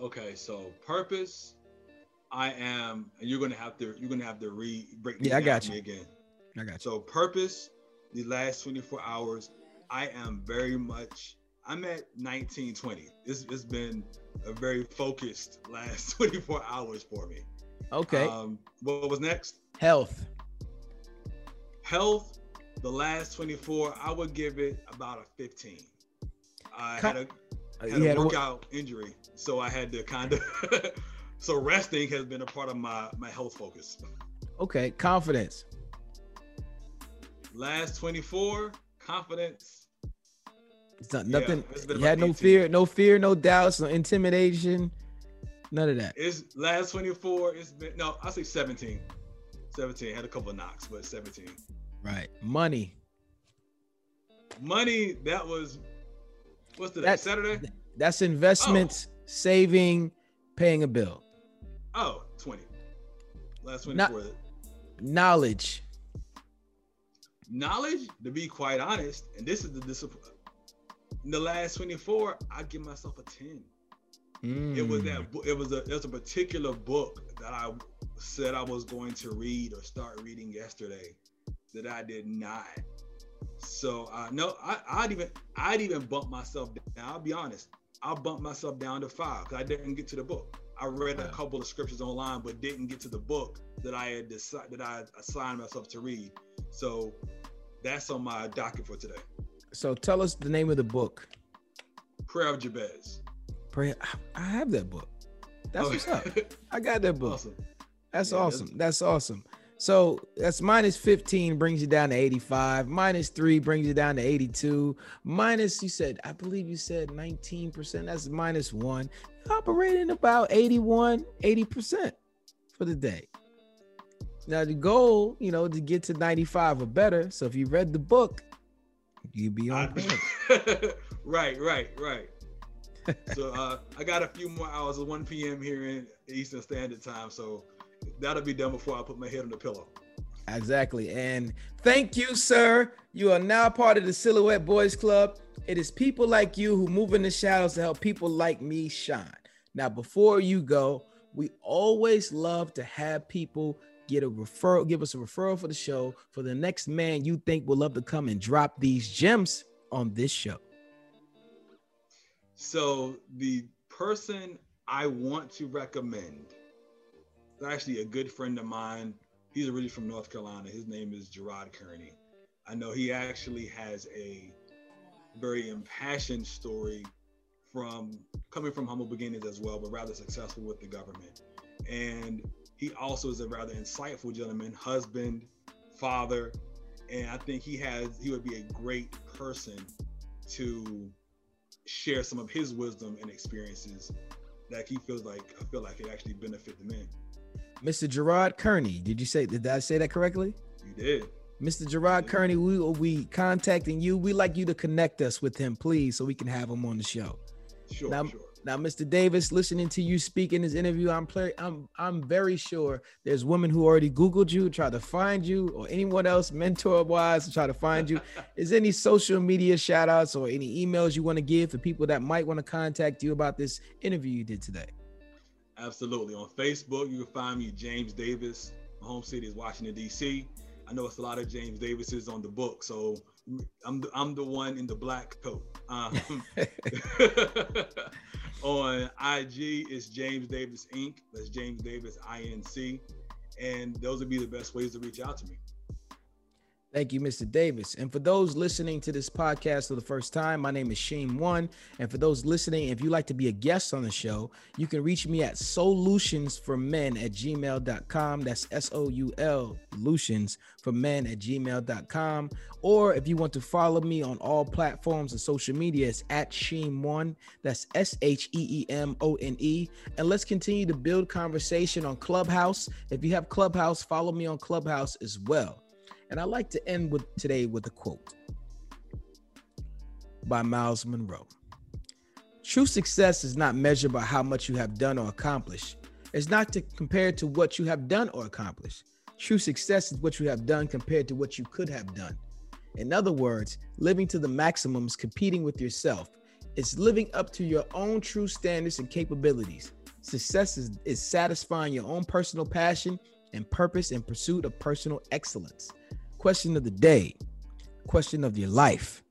Okay, so purpose, I am, and you're gonna have to, you're gonna have to re break me yeah, I got you. again. I got you. So purpose, the last twenty-four hours, I am very much, I'm at nineteen, twenty. It's, it's been a very focused last twenty-four hours for me. Okay. Um, what was next? Health. Health, the last twenty-four, I would give it about a fifteen. I Co- had a, had a had workout a... injury, so I had to kind of, so resting has been a part of my, my health focus. Okay, confidence. Last twenty-four, confidence. It's not nothing. Yeah, it's been you had no fear, no fear, no doubts, no intimidation, none of that. It's last twenty-four. It's been no. I say seventeen. Seventeen had a couple of knocks, but seventeen. Right. Money. Money. That was. What's today? That's, Saturday. That's investments, oh. saving, paying a bill. Oh, twenty. Last twenty-four. No, knowledge. Knowledge, to be quite honest, and this is the discipline. In the last twenty-four, I give myself a ten. Mm. It was that. It was a. There's a particular book that I said I was going to read or start reading yesterday, that I did not. So uh, no, I, I'd even. I'd even bump myself down. I'll be honest. I bumped myself down to five because I didn't get to the book. I read wow. a couple of scriptures online, but didn't get to the book that I had decided that I assigned myself to read. So that's on my docket for today. So tell us the name of the book. Prayer of Jabez. Prayer. I have that book. That's oh. what's up. I got that book. Awesome. That's yeah, awesome. That's-, that's awesome. So that's minus fifteen brings you down to eighty-five. Minus three brings you down to eighty-two. Minus, you said, I believe you said nineteen percent. That's minus one. You're operating about eighty-one, eighty percent for the day. Now the goal, you know, to get to ninety-five or better. So if you read the book, you'd be on. right, right, right. so uh, I got a few more hours at one p.m. here in Eastern Standard Time. So that'll be done before I put my head on the pillow. Exactly. And thank you, sir. You are now part of the Silhouette Boys Club. It is people like you who move in the shadows to help people like me shine. Now, before you go, we always love to have people get a referral, give us a referral for the show for the next man you think will love to come and drop these gems on this show. So the person I want to recommend is actually a good friend of mine. He's originally from North Carolina. His name is Gerard Kearney. I know he actually has a very impassioned story from coming from humble beginnings as well, but rather successful with the government. And he also is a rather insightful gentleman, husband, father, And I think he has, he would be a great person to share some of his wisdom and experiences that he feels like, I feel like it actually benefit the men. Mister Gerard Kearney, did you say, did I say that correctly? You did. Mister Gerard Kearney, we will be contacting you. We'd like you to connect us with him, please, so we can have him on the show. Sure, now, sure. Now, Mister Davis, listening to you speak in this interview, I'm play, I'm I'm very sure there's women who already Googled you, tried to find you, or anyone else mentor-wise to try to find you. Is there any social media shout-outs or any emails you want to give for people that might want to contact you about this interview you did today? Absolutely. On Facebook, you can find me, James Davis. My home city is Washington, D C I know it's a lot of James Davises on the book, so I'm the, I'm the one in the black coat. Um, on I G, it's James Davis Incorporated. That's James Davis Incorporated. And those would be the best ways to reach out to me. Thank you, Mister Davis. And for those listening to this podcast for the first time, my name is Sheem One. And for those listening, if you'd like to be a guest on the show, you can reach me at solutionsformen at gmail dot com. That's S O U L, solutionsformen at gmail dot com. Or if you want to follow me on all platforms and social media, it's at Sheem One. That's S H E E M O N E. And let's continue to build conversation on Clubhouse. If you have Clubhouse, follow me on Clubhouse as well. And I like to end with today with a quote by Miles Monroe. True success is not measured by how much you have done or accomplished. It's not to compared to what you have done or accomplished. True success is what you have done compared to what you could have done. In other words, living to the maximums, competing with yourself. It's living up to your own true standards and capabilities. Success is, is satisfying your own personal passion and purpose in pursuit of personal excellence. Question of the day, question of your life.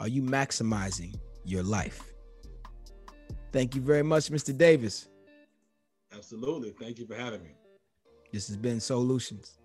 Are you maximizing your life? Thank you very much, Mister Davis. Absolutely. Thank you for having me. This has been Solutions.